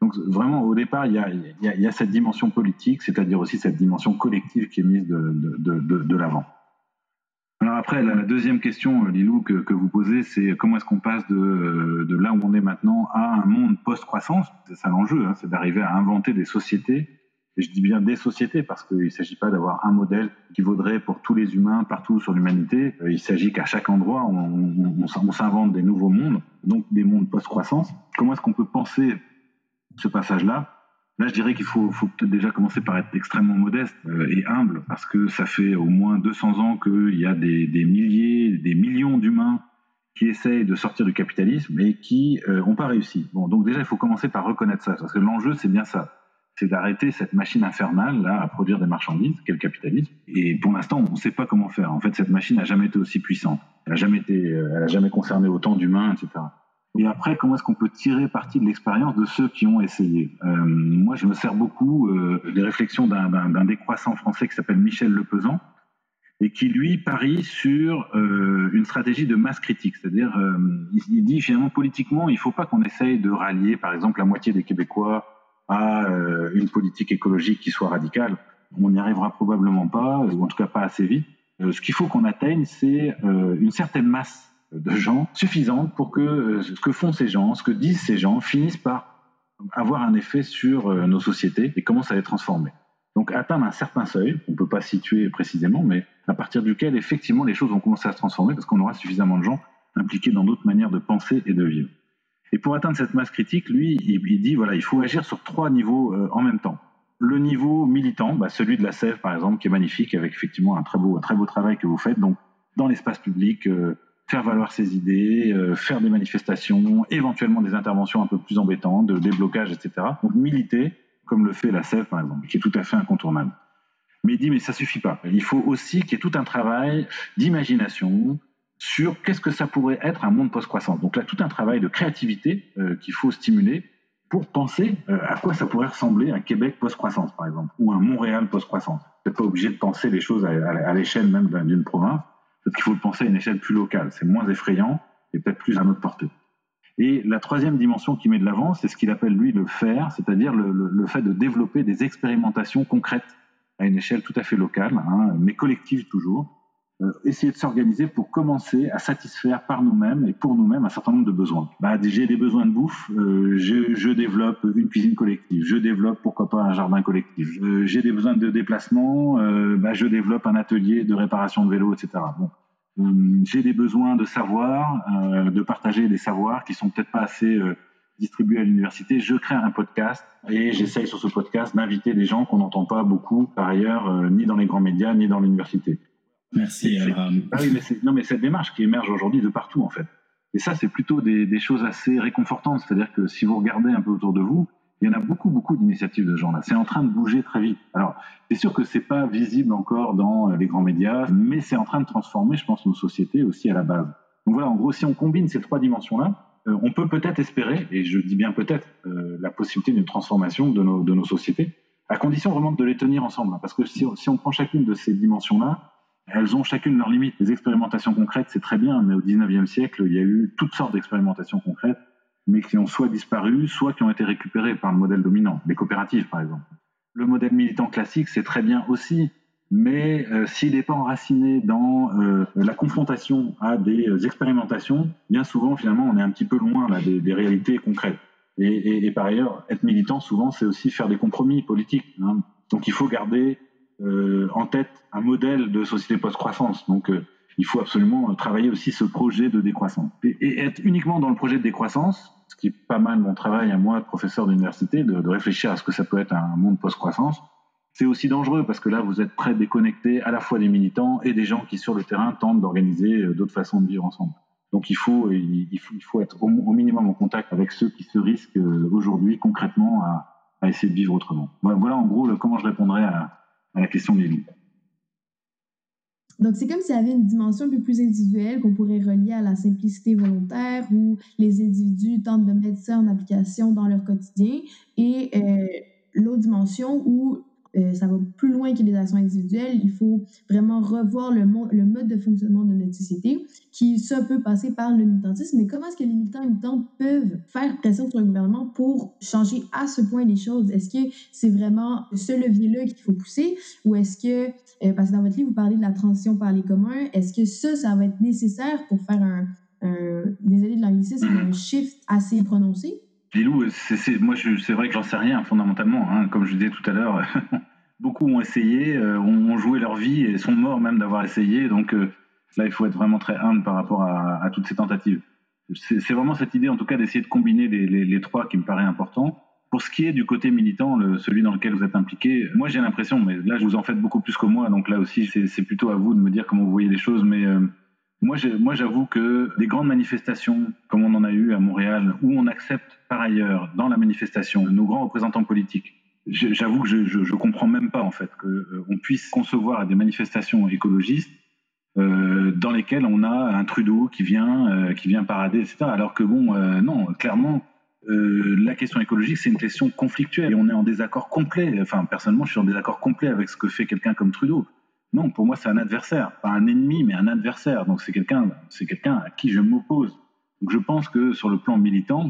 donc vraiment, au départ, il y a, il y a, il y a cette dimension politique, c'est-à-dire aussi cette dimension collective qui est mise de, de, de, de l'avant. Alors après, la deuxième question, Lilou, que, que vous posez, c'est comment est-ce qu'on passe de, de là où on est maintenant à un monde post-croissance? C'est ça l'enjeu, hein, c'est d'arriver à inventer des sociétés, et je dis bien des sociétés, parce qu'il ne s'agit pas d'avoir un modèle qui vaudrait pour tous les humains, partout sur l'humanité. Il s'agit qu'à chaque endroit, on, on, on, on s'invente des nouveaux mondes, donc des mondes post-croissance. Comment est-ce qu'on peut penser ce passage-là? Là, je dirais qu'il faut, faut peut-être déjà commencer par être extrêmement modeste et humble, parce que ça fait au moins deux cents ans qu'il y a des, des milliers, des millions d'humains qui essayent de sortir du capitalisme et qui euh, ont pas réussi. Bon, donc déjà, il faut commencer par reconnaître ça, parce que l'enjeu, c'est bien ça. C'est d'arrêter cette machine infernale là, à produire des marchandises, qu'est le capitalisme. Et pour l'instant, on ne sait pas comment faire. En fait, cette machine n'a jamais été aussi puissante. Elle n'a jamais, jamais concerné autant d'humains, et cetera. Et après, comment est-ce qu'on peut tirer parti de l'expérience de ceux qui ont essayé? euh, Moi, je me sers beaucoup euh, des réflexions d'un, d'un, d'un décroissant français qui s'appelle Michel Le Pesant et qui, lui, parie sur euh, une stratégie de masse critique. C'est-à-dire, euh, il, il dit finalement, politiquement, il ne faut pas qu'on essaye de rallier, par exemple, la moitié des Québécois à euh, une politique écologique qui soit radicale. On n'y arrivera probablement pas, ou en tout cas pas assez vite. Euh, ce qu'il faut qu'on atteigne, c'est euh, une certaine masse de gens suffisantes pour que ce que font ces gens, ce que disent ces gens, finissent par avoir un effet sur nos sociétés et commencent à les transformer. Donc atteindre un certain seuil, on ne peut pas situer précisément, mais à partir duquel effectivement les choses vont commencer à se transformer parce qu'on aura suffisamment de gens impliqués dans d'autres manières de penser et de vivre. Et pour atteindre cette masse critique, lui, il dit voilà, il faut agir sur trois niveaux en même temps. Le niveau militant, bah celui de la S E V par exemple, qui est magnifique, avec effectivement un très beau, un très beau travail que vous faites, donc dans l'espace public, euh, faire valoir ses idées, euh, faire des manifestations, éventuellement des interventions un peu plus embêtantes, des blocages, et cetera. Donc militer, comme le fait la S E V, par exemple, qui est tout à fait incontournable. mais il dit mais ça suffit pas. Il faut aussi qu'il y ait tout un travail d'imagination sur qu'est-ce que ça pourrait être un monde post-croissance. Donc là, tout un travail de créativité euh, qu'il faut stimuler pour penser euh, à quoi ça pourrait ressembler un Québec post-croissance, par exemple, ou un Montréal post-croissance. Vous n'êtes pas obligé de penser les choses à, à, à l'échelle même d'une province, parce qu'il faut le penser à une échelle plus locale. C'est moins effrayant et peut-être plus à notre portée. Et la troisième dimension qu'il met de l'avant, c'est ce qu'il appelle, lui, le faire, c'est-à-dire le, le, le fait de développer des expérimentations concrètes à une échelle tout à fait locale, hein, mais collective toujours, Euh, essayer de s'organiser pour commencer à satisfaire par nous-mêmes et pour nous-mêmes un certain nombre de besoins. Bah, j'ai des besoins de bouffe, euh, je, je développe une cuisine collective, je développe pourquoi pas un jardin collectif, euh, j'ai des besoins de déplacement, euh, bah, je développe un atelier de réparation de vélo, et cetera. Bon. Euh, j'ai des besoins de savoir, euh, de partager des savoirs qui sont peut-être pas assez euh, distribués à l'université. Je crée un podcast et j'essaye sur ce podcast d'inviter des gens qu'on n'entend pas beaucoup par ailleurs, euh, ni dans les grands médias, ni dans l'université. Merci, Abraham. Ah oui, mais c'est, non, mais cette démarche qui émerge aujourd'hui de partout, en fait. Et ça, c'est plutôt des, des choses assez réconfortantes. C'est-à-dire que si vous regardez un peu autour de vous, il y en a beaucoup, beaucoup d'initiatives de ce genre-là. C'est en train de bouger très vite. Alors, c'est sûr que c'est pas visible encore dans les grands médias, mais c'est en train de transformer, je pense, nos sociétés aussi à la base. Donc voilà, en gros, si on combine ces trois dimensions-là, euh, on peut peut-être espérer, et je dis bien peut-être, euh, la possibilité d'une transformation de nos, de nos sociétés, à condition vraiment de les tenir ensemble. Hein, parce que si, si on prend chacune de ces dimensions-là, elles ont chacune leurs limites. Les expérimentations concrètes, c'est très bien, mais au dix-neuvième siècle, il y a eu toutes sortes d'expérimentations concrètes, mais qui ont soit disparu, soit qui ont été récupérées par le modèle dominant, les coopératives par exemple. Le modèle militant classique, c'est très bien aussi, mais euh, s'il n'est pas enraciné dans euh, la confrontation à des euh, expérimentations, bien souvent, finalement, on est un petit peu loin là, des, des réalités concrètes. Et, et, et par ailleurs, être militant, souvent, c'est aussi faire des compromis politiques. Hein. Donc il faut garder Euh, en tête un modèle de société post-croissance. Donc, euh, il faut absolument travailler aussi ce projet de décroissance. Et, et être uniquement dans le projet de décroissance, ce qui est pas mal mon travail à moi, professeur d'université, de, de réfléchir à ce que ça peut être un monde post-croissance, c'est aussi dangereux parce que là, vous êtes très déconnecté à la fois des militants et des gens qui, sur le terrain, tentent d'organiser d'autres façons de vivre ensemble. Donc, il faut, il, il faut, il faut être au, au minimum en contact avec ceux qui se risquent euh, aujourd'hui concrètement à, à essayer de vivre autrement. Voilà, voilà en gros le, comment je répondrais à à la question de Lilou. Donc, c'est comme s'il y avait une dimension un peu plus individuelle qu'on pourrait relier à la simplicité volontaire où les individus tentent de mettre ça en application dans leur quotidien et euh, l'autre dimension où euh, ça va plus loin que les actions individuelles. Il faut vraiment revoir le, mo- le mode de fonctionnement de notre société qui, ça, peut passer par le militantisme. Mais comment est-ce que les militants et militantes peuvent faire pression sur le gouvernement pour changer à ce point les choses? Est-ce que c'est vraiment ce levier-là qu'il faut pousser? Ou est-ce que, euh, parce que dans votre livre, vous parlez de la transition par les communs, est-ce que ça, ça va être nécessaire pour faire un, un désolé de l'anglicisme, un shift assez prononcé? Lilou, c'est, c'est, moi, je, c'est vrai que j'en sais rien, fondamentalement. Hein, comme je disais tout à l'heure, beaucoup ont essayé, euh, ont, ont joué leur vie et sont morts même d'avoir essayé. Donc, euh, là, il faut être vraiment très humble par rapport à, à toutes ces tentatives. C'est, c'est vraiment cette idée, en tout cas, d'essayer de combiner les, les, les trois qui me paraît important. Pour ce qui est du côté militant, le, celui dans lequel vous êtes impliqué, moi, j'ai l'impression, mais là, vous en faites beaucoup plus que moi, donc là aussi, c'est, c'est plutôt à vous de me dire comment vous voyez les choses, mais euh, moi, j'ai, moi, j'avoue que des grandes manifestations, comme on en a eu à Montréal, où on accepte, par ailleurs, dans la manifestation, nos grands représentants politiques, j'avoue que je, je, je comprends même pas, en fait, qu'on euh, puisse concevoir des manifestations écologistes Euh, dans lesquels on a un Trudeau qui vient, euh, qui vient parader, et cetera. Alors que bon, euh, non, clairement, euh, la question écologique, c'est une question conflictuelle et on est en désaccord complet. Enfin, personnellement, je suis en désaccord complet avec ce que fait quelqu'un comme Trudeau. Non, pour moi, c'est un adversaire, pas un ennemi, mais un adversaire. Donc, c'est quelqu'un, c'est quelqu'un à qui je m'oppose. Donc, je pense que sur le plan militant,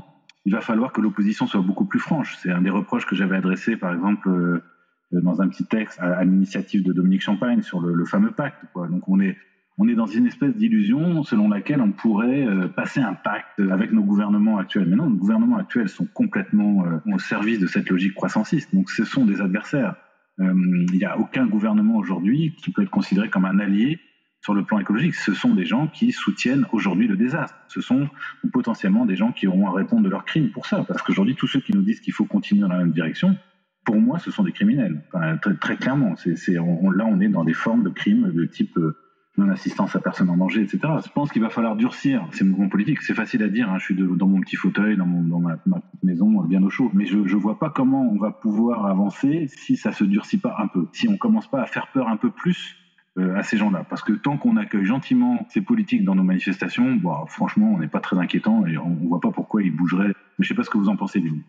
il va falloir que l'opposition soit beaucoup plus franche. C'est un des reproches que j'avais adressé, par exemple, euh, dans un petit texte à, à l'initiative de Dominique Champagne sur le, le fameux pacte, quoi. Donc, on est On est dans une espèce d'illusion selon laquelle on pourrait euh, passer un pacte avec nos gouvernements actuels. Mais non, nos gouvernements actuels sont complètement euh, au service de cette logique croissanciste. Donc ce sont des adversaires. Il euh, n'y a aucun gouvernement aujourd'hui qui peut être considéré comme un allié sur le plan écologique. Ce sont des gens qui soutiennent aujourd'hui le désastre. Ce sont potentiellement des gens qui auront à répondre de leurs crimes pour ça. Parce qu'aujourd'hui, tous ceux qui nous disent qu'il faut continuer dans la même direction, pour moi, ce sont des criminels. Enfin, très, très clairement, c'est, c'est, on, là, on est dans des formes de crimes de type Euh, non-assistance à personne en danger, et cetera. Je pense qu'il va falloir durcir ces mouvements politiques. C'est facile à dire, hein. Je suis de, dans mon petit fauteuil, dans, mon, dans ma, ma petite maison, bien au chaud. Mais je ne vois pas comment on va pouvoir avancer si ça ne se durcit pas un peu, si on ne commence pas à faire peur un peu plus euh, à ces gens-là. Parce que tant qu'on accueille gentiment ces politiques dans nos manifestations, bah, franchement, on n'est pas très inquiétant et on ne voit pas pourquoi ils bougeraient. Mais je ne sais pas ce que vous en pensez, Lilou.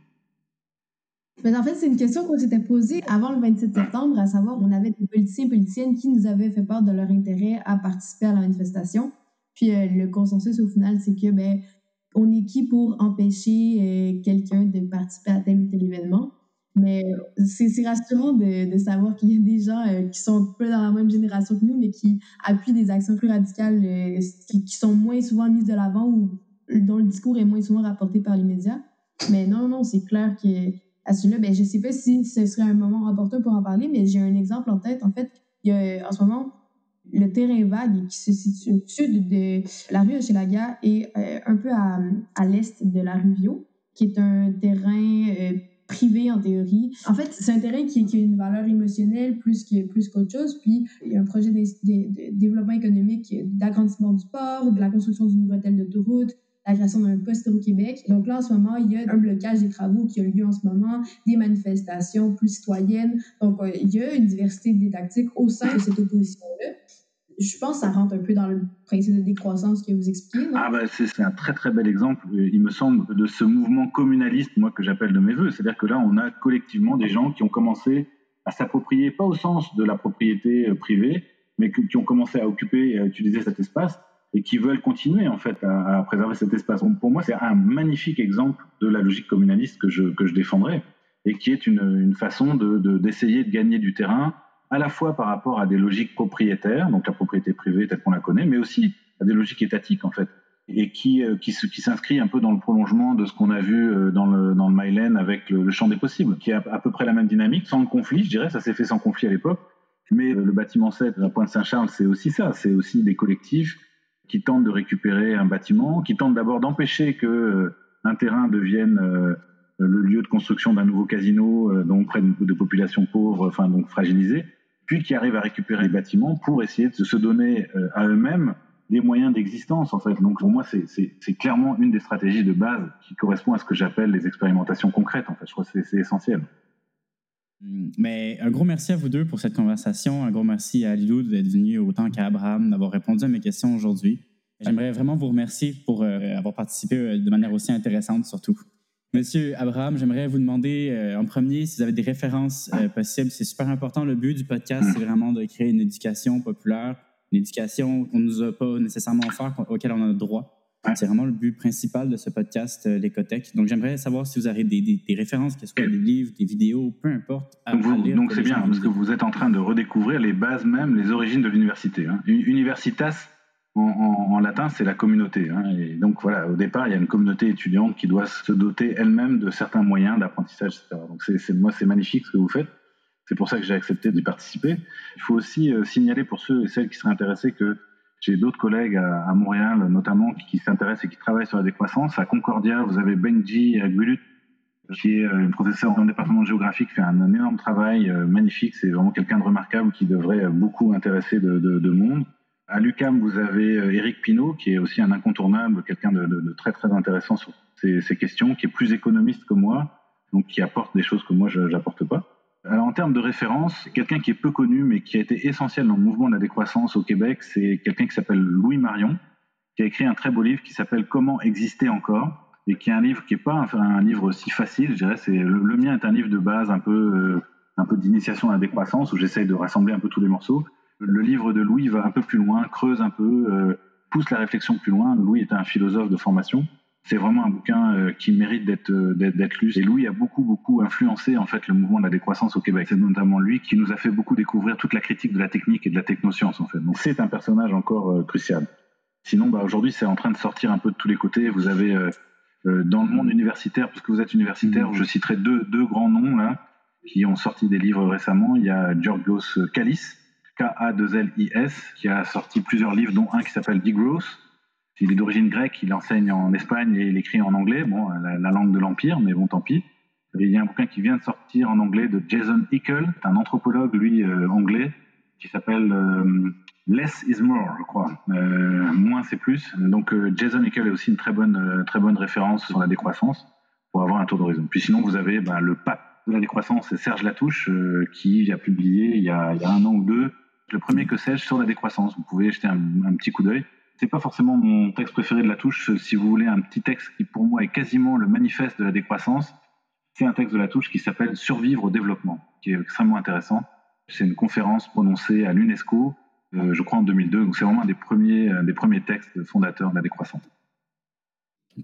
Mais en fait, c'est une question qu'on s'était posée avant le vingt-sept septembre, à savoir, on avait des politiciens et politiciennes qui nous avaient fait part de leur intérêt à participer à la manifestation. Puis euh, le consensus, au final, c'est que, ben, on est qui pour empêcher euh, quelqu'un de participer à tel ou tel événement? Mais c'est, c'est rassurant de, de savoir qu'il y a des gens euh, qui sont un peu dans la même génération que nous, mais qui appuient des actions plus radicales, euh, qui, qui sont moins souvent mises de l'avant ou dont le discours est moins souvent rapporté par les médias. Mais non, non, c'est clair que à celui-là, ben, je ne sais pas si ce serait un moment opportun pour en parler, mais j'ai un exemple en tête. En fait, il y a en ce moment le terrain vague qui se situe au sud de la rue Hochelaga et euh, un peu à, à l'est de la rue Viau, qui est un terrain euh, privé en théorie. En fait, c'est un terrain qui, qui a une valeur émotionnelle plus, que, plus qu'autre chose. Puis, il y a un projet de, de, de développement économique, d'agrandissement du port, de la construction d'une bretelle d'autoroute, la création d'un poste au Québec. Donc là, en ce moment, il y a un blocage des travaux qui a lieu en ce moment, des manifestations plus citoyennes. Donc, euh, il y a une diversité des tactiques au sein de cette opposition-là. Je pense que ça rentre un peu dans le principe de décroissance que vous expliquez. Ah ben, c'est, c'est un très, très bel exemple, il me semble, de ce mouvement communaliste, moi, que j'appelle de mes voeux. C'est-à-dire que là, on a collectivement des gens qui ont commencé à s'approprier, pas au sens de la propriété privée, mais que, qui ont commencé à occuper et à utiliser cet espace, et qui veulent continuer en fait à, à préserver cet espace. Donc, pour moi, c'est un magnifique exemple de la logique communaliste que je, que je défendrai et qui est une, une façon de, de, d'essayer de gagner du terrain à la fois par rapport à des logiques propriétaires, donc la propriété privée telle qu'on la connaît, mais aussi à des logiques étatiques en fait, et qui, qui, qui s'inscrit un peu dans le prolongement de ce qu'on a vu dans le, dans le Mylen avec le, le champ des possibles, qui est à, à peu près la même dynamique, sans le conflit, je dirais, ça s'est fait sans conflit à l'époque, mais le bâtiment sept, la Pointe-Saint-Charles, c'est aussi ça, c'est aussi des collectifs qui tentent de récupérer un bâtiment, qui tentent d'abord d'empêcher que euh, un terrain devienne euh, le lieu de construction d'un nouveau casino, euh, donc près de, de populations pauvres, enfin donc fragilisées, puis qui arrivent à récupérer les bâtiments pour essayer de se donner euh, à eux-mêmes des moyens d'existence en fait. Donc pour moi c'est, c'est, c'est clairement une des stratégies de base qui correspond à ce que j'appelle les expérimentations concrètes en fait. Je crois que c'est, c'est essentiel. Mais un gros merci à vous deux pour cette conversation. Un gros merci à Lilou d'être venu autant qu'à Abraham d'avoir répondu à mes questions aujourd'hui. J'aimerais vraiment vous remercier pour euh, avoir participé euh, de manière aussi intéressante surtout. Monsieur Abraham, j'aimerais vous demander euh, en premier si vous avez des références euh, possibles. C'est super important. Le but du podcast, c'est vraiment de créer une éducation populaire, une éducation qu'on ne nous a pas nécessairement offert, auquel on a droit. C'est vraiment le but principal de ce podcast, euh, l'Écothèque. Donc, j'aimerais savoir si vous avez des, des, des références, qu'est-ce que des livres, des vidéos, peu importe. À donc, vous, lire, donc c'est bien, parce que vous êtes en train de redécouvrir les bases même, les origines de l'université. Hein. Universitas, en, en, en latin, c'est la communauté. Hein. Et donc, voilà, au départ, il y a une communauté étudiante qui doit se doter elle-même de certains moyens d'apprentissage, et cetera. Donc, c'est, c'est, moi, c'est magnifique ce que vous faites. C'est pour ça que j'ai accepté d'y participer. Il faut aussi euh, signaler pour ceux et celles qui seraient intéressés que j'ai d'autres collègues à Montréal, notamment, qui s'intéressent et qui travaillent sur la décroissance. À Concordia, vous avez Benji Boulut, qui est une professeure dans le département de géographie, qui fait un, un énorme travail euh, magnifique. C'est vraiment quelqu'un de remarquable qui devrait beaucoup intéresser de, de, de monde. À l'U Q A M, vous avez Eric Pinault, qui est aussi un incontournable, quelqu'un de, de, de très, très intéressant sur ces, ces questions, qui est plus économiste que moi, donc qui apporte des choses que moi, je n'apporte pas. Alors, en termes de référence, quelqu'un qui est peu connu, mais qui a été essentiel dans le mouvement de la décroissance au Québec, c'est quelqu'un qui s'appelle Louis Marion, qui a écrit un très beau livre qui s'appelle « Comment exister encore ?», et qui est un livre qui n'est pas un, un livre si facile, je dirais. C'est, le, le mien est un livre de base, un peu, euh, un peu d'initiation à la décroissance, où j'essaye de rassembler un peu tous les morceaux. Le livre de Louis va un peu plus loin, creuse un peu, euh, pousse la réflexion plus loin. Louis est un philosophe de formation. C'est vraiment un bouquin qui mérite d'être, d'être, d'être lu. Et Louis a beaucoup, beaucoup influencé en fait, le mouvement de la décroissance au Québec. C'est notamment lui qui nous a fait beaucoup découvrir toute la critique de la technique et de la technoscience. En fait. Donc, c'est un personnage encore euh, crucial. Sinon, bah, aujourd'hui, c'est en train de sortir un peu de tous les côtés. Vous avez, euh, euh, dans le monde universitaire, puisque vous êtes universitaire, mmh. je citerai deux, deux grands noms là, qui ont sorti des livres récemment. Il y a Georgios Kalis, K A deux L I S, qui a sorti plusieurs livres, dont un qui s'appelle Degrowth. Il est d'origine grecque, il enseigne en Espagne et il écrit en anglais, bon, la, la langue de l'Empire, mais bon, tant pis. Et il y a un bouquin qui vient de sortir en anglais de Jason Hickel, un anthropologue, lui, euh, anglais, qui s'appelle euh, Less is More, je crois. Euh, moins, c'est plus. Donc, euh, Jason Hickel est aussi une très bonne, euh, très bonne référence sur la décroissance pour avoir un tour d'horizon. Puis sinon, vous avez bah, le pape de la décroissance, c'est Serge Latouche, euh, qui a publié il y a, il y a un an ou deux le premier que sais-je sur la décroissance. Vous pouvez jeter un, un petit coup d'œil. C'est pas forcément mon texte préféré de Latouche. Si vous voulez un petit texte qui, pour moi, est quasiment le manifeste de la décroissance, c'est un texte de Latouche qui s'appelle « Survivre au développement », qui est extrêmement intéressant. C'est une conférence prononcée à l'UNESCO, euh, je crois en deux mille deux. Donc c'est vraiment un des premiers, euh, des premiers textes fondateurs de la décroissance.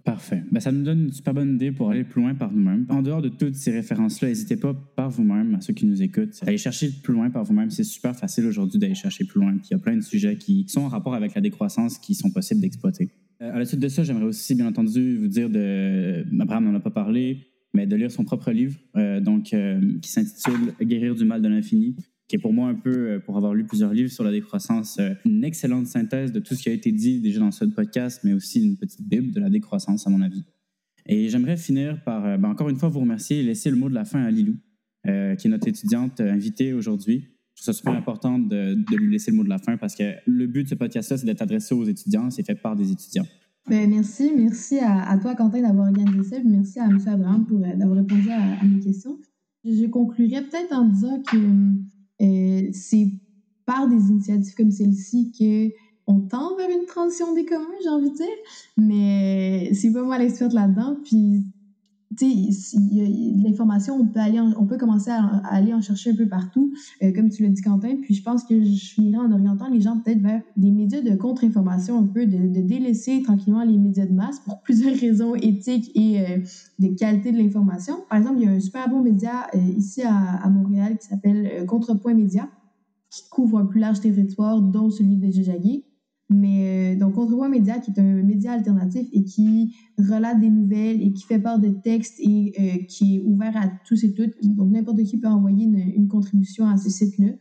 Parfait. Ben, ça nous donne une super bonne idée pour aller plus loin par nous-mêmes. En dehors de toutes ces références-là, n'hésitez pas par vous-même, à ceux qui nous écoutent, à aller chercher plus loin par vous-même. C'est super facile aujourd'hui d'aller chercher plus loin. Puis il y a plein de sujets qui sont en rapport avec la décroissance qui sont possibles d'exploiter. Euh, à la suite de ça, j'aimerais aussi, bien entendu, vous dire de... Abraham n'en a pas parlé, mais de lire son propre livre, euh, donc, euh, qui s'intitule « Guérir du mal de l'infini ». Qui est pour moi un peu, pour avoir lu plusieurs livres sur la décroissance, une excellente synthèse de tout ce qui a été dit déjà dans ce podcast, mais aussi une petite bible de la décroissance, à mon avis. Et j'aimerais finir par, ben encore une fois, vous remercier et laisser le mot de la fin à Lilou, euh, qui est notre étudiante invitée aujourd'hui. Je trouve ça super important de, de lui laisser le mot de la fin parce que le but de ce podcast-là, c'est d'être adressé aux étudiants, c'est fait par des étudiants. Bien, merci. Merci à, à toi, Quentin, d'avoir organisé ça. Merci à M. Abraham pour, d'avoir répondu à, à mes questions. Je conclurai peut-être en disant que Euh, c'est par des initiatives comme celle-ci qu'on tend vers une transition des communs, j'ai envie de dire, mais c'est pas moi l'experte là-dedans. Puis, tu sais, il y a de l'information, on peut, aller en, on peut commencer à, à aller en chercher un peu partout, euh, comme tu l'as dit, Quentin. Puis, je pense que je finirai en orientant les gens peut-être vers des médias de contre-information, un peu, de, de délaisser tranquillement les médias de masse pour plusieurs raisons éthiques et euh, de qualité de l'information. Par exemple, il y a un super bon média euh, ici à, à Montréal qui s'appelle euh, Contrepoint Média, qui couvre un plus large territoire, dont celui de Jajagui. Mais, euh, donc, Contrepoint Média, qui est un média alternatif et qui relate des nouvelles et qui fait part de textes et euh, qui est ouvert à tous et toutes. Donc, n'importe qui peut envoyer une, une contribution à ce site-là.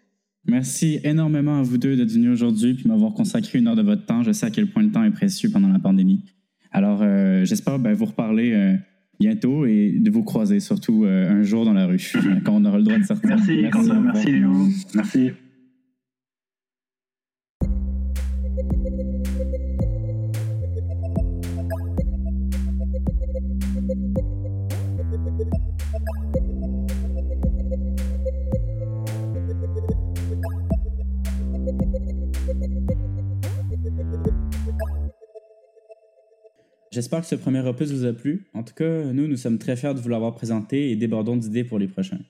Merci énormément à vous deux d'être venus aujourd'hui puis m'avoir consacré une heure de votre temps. Je sais à quel point le temps est précieux pendant la pandémie. Alors, euh, j'espère ben, vous reparler euh, bientôt et de vous croiser, surtout euh, un jour dans la rue, quand on aura le droit de sortir. Merci, merci Quentin. Merci, Lilou. Merci. J'espère que ce premier opus vous a plu. En tout cas, nous, nous sommes très fiers de vous l'avoir présenté et débordons d'idées pour les prochains.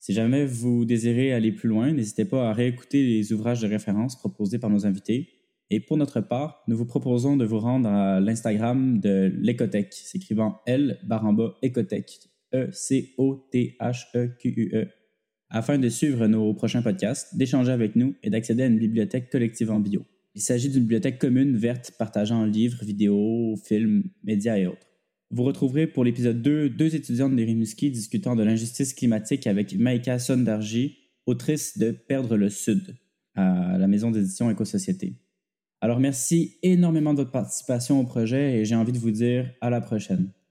Si jamais vous désirez aller plus loin, n'hésitez pas à réécouter les ouvrages de référence proposés par nos invités. Et pour notre part, nous vous proposons de vous rendre à l'Instagram de l'Écothèque, s'écrivant L barre en bas Écothèque, E C O T H E Q U E, afin de suivre nos prochains podcasts, d'échanger avec nous et d'accéder à une bibliothèque collective en bio. Il s'agit d'une bibliothèque commune verte partageant livres, vidéos, films, médias et autres. Vous retrouverez pour l'épisode deux, deux étudiantes des Rimouski discutant de l'injustice climatique avec Maïka Sondarji, autrice de « Perdre le Sud » à la maison d'édition Écosociété. Alors merci énormément de votre participation au projet et j'ai envie de vous dire à la prochaine.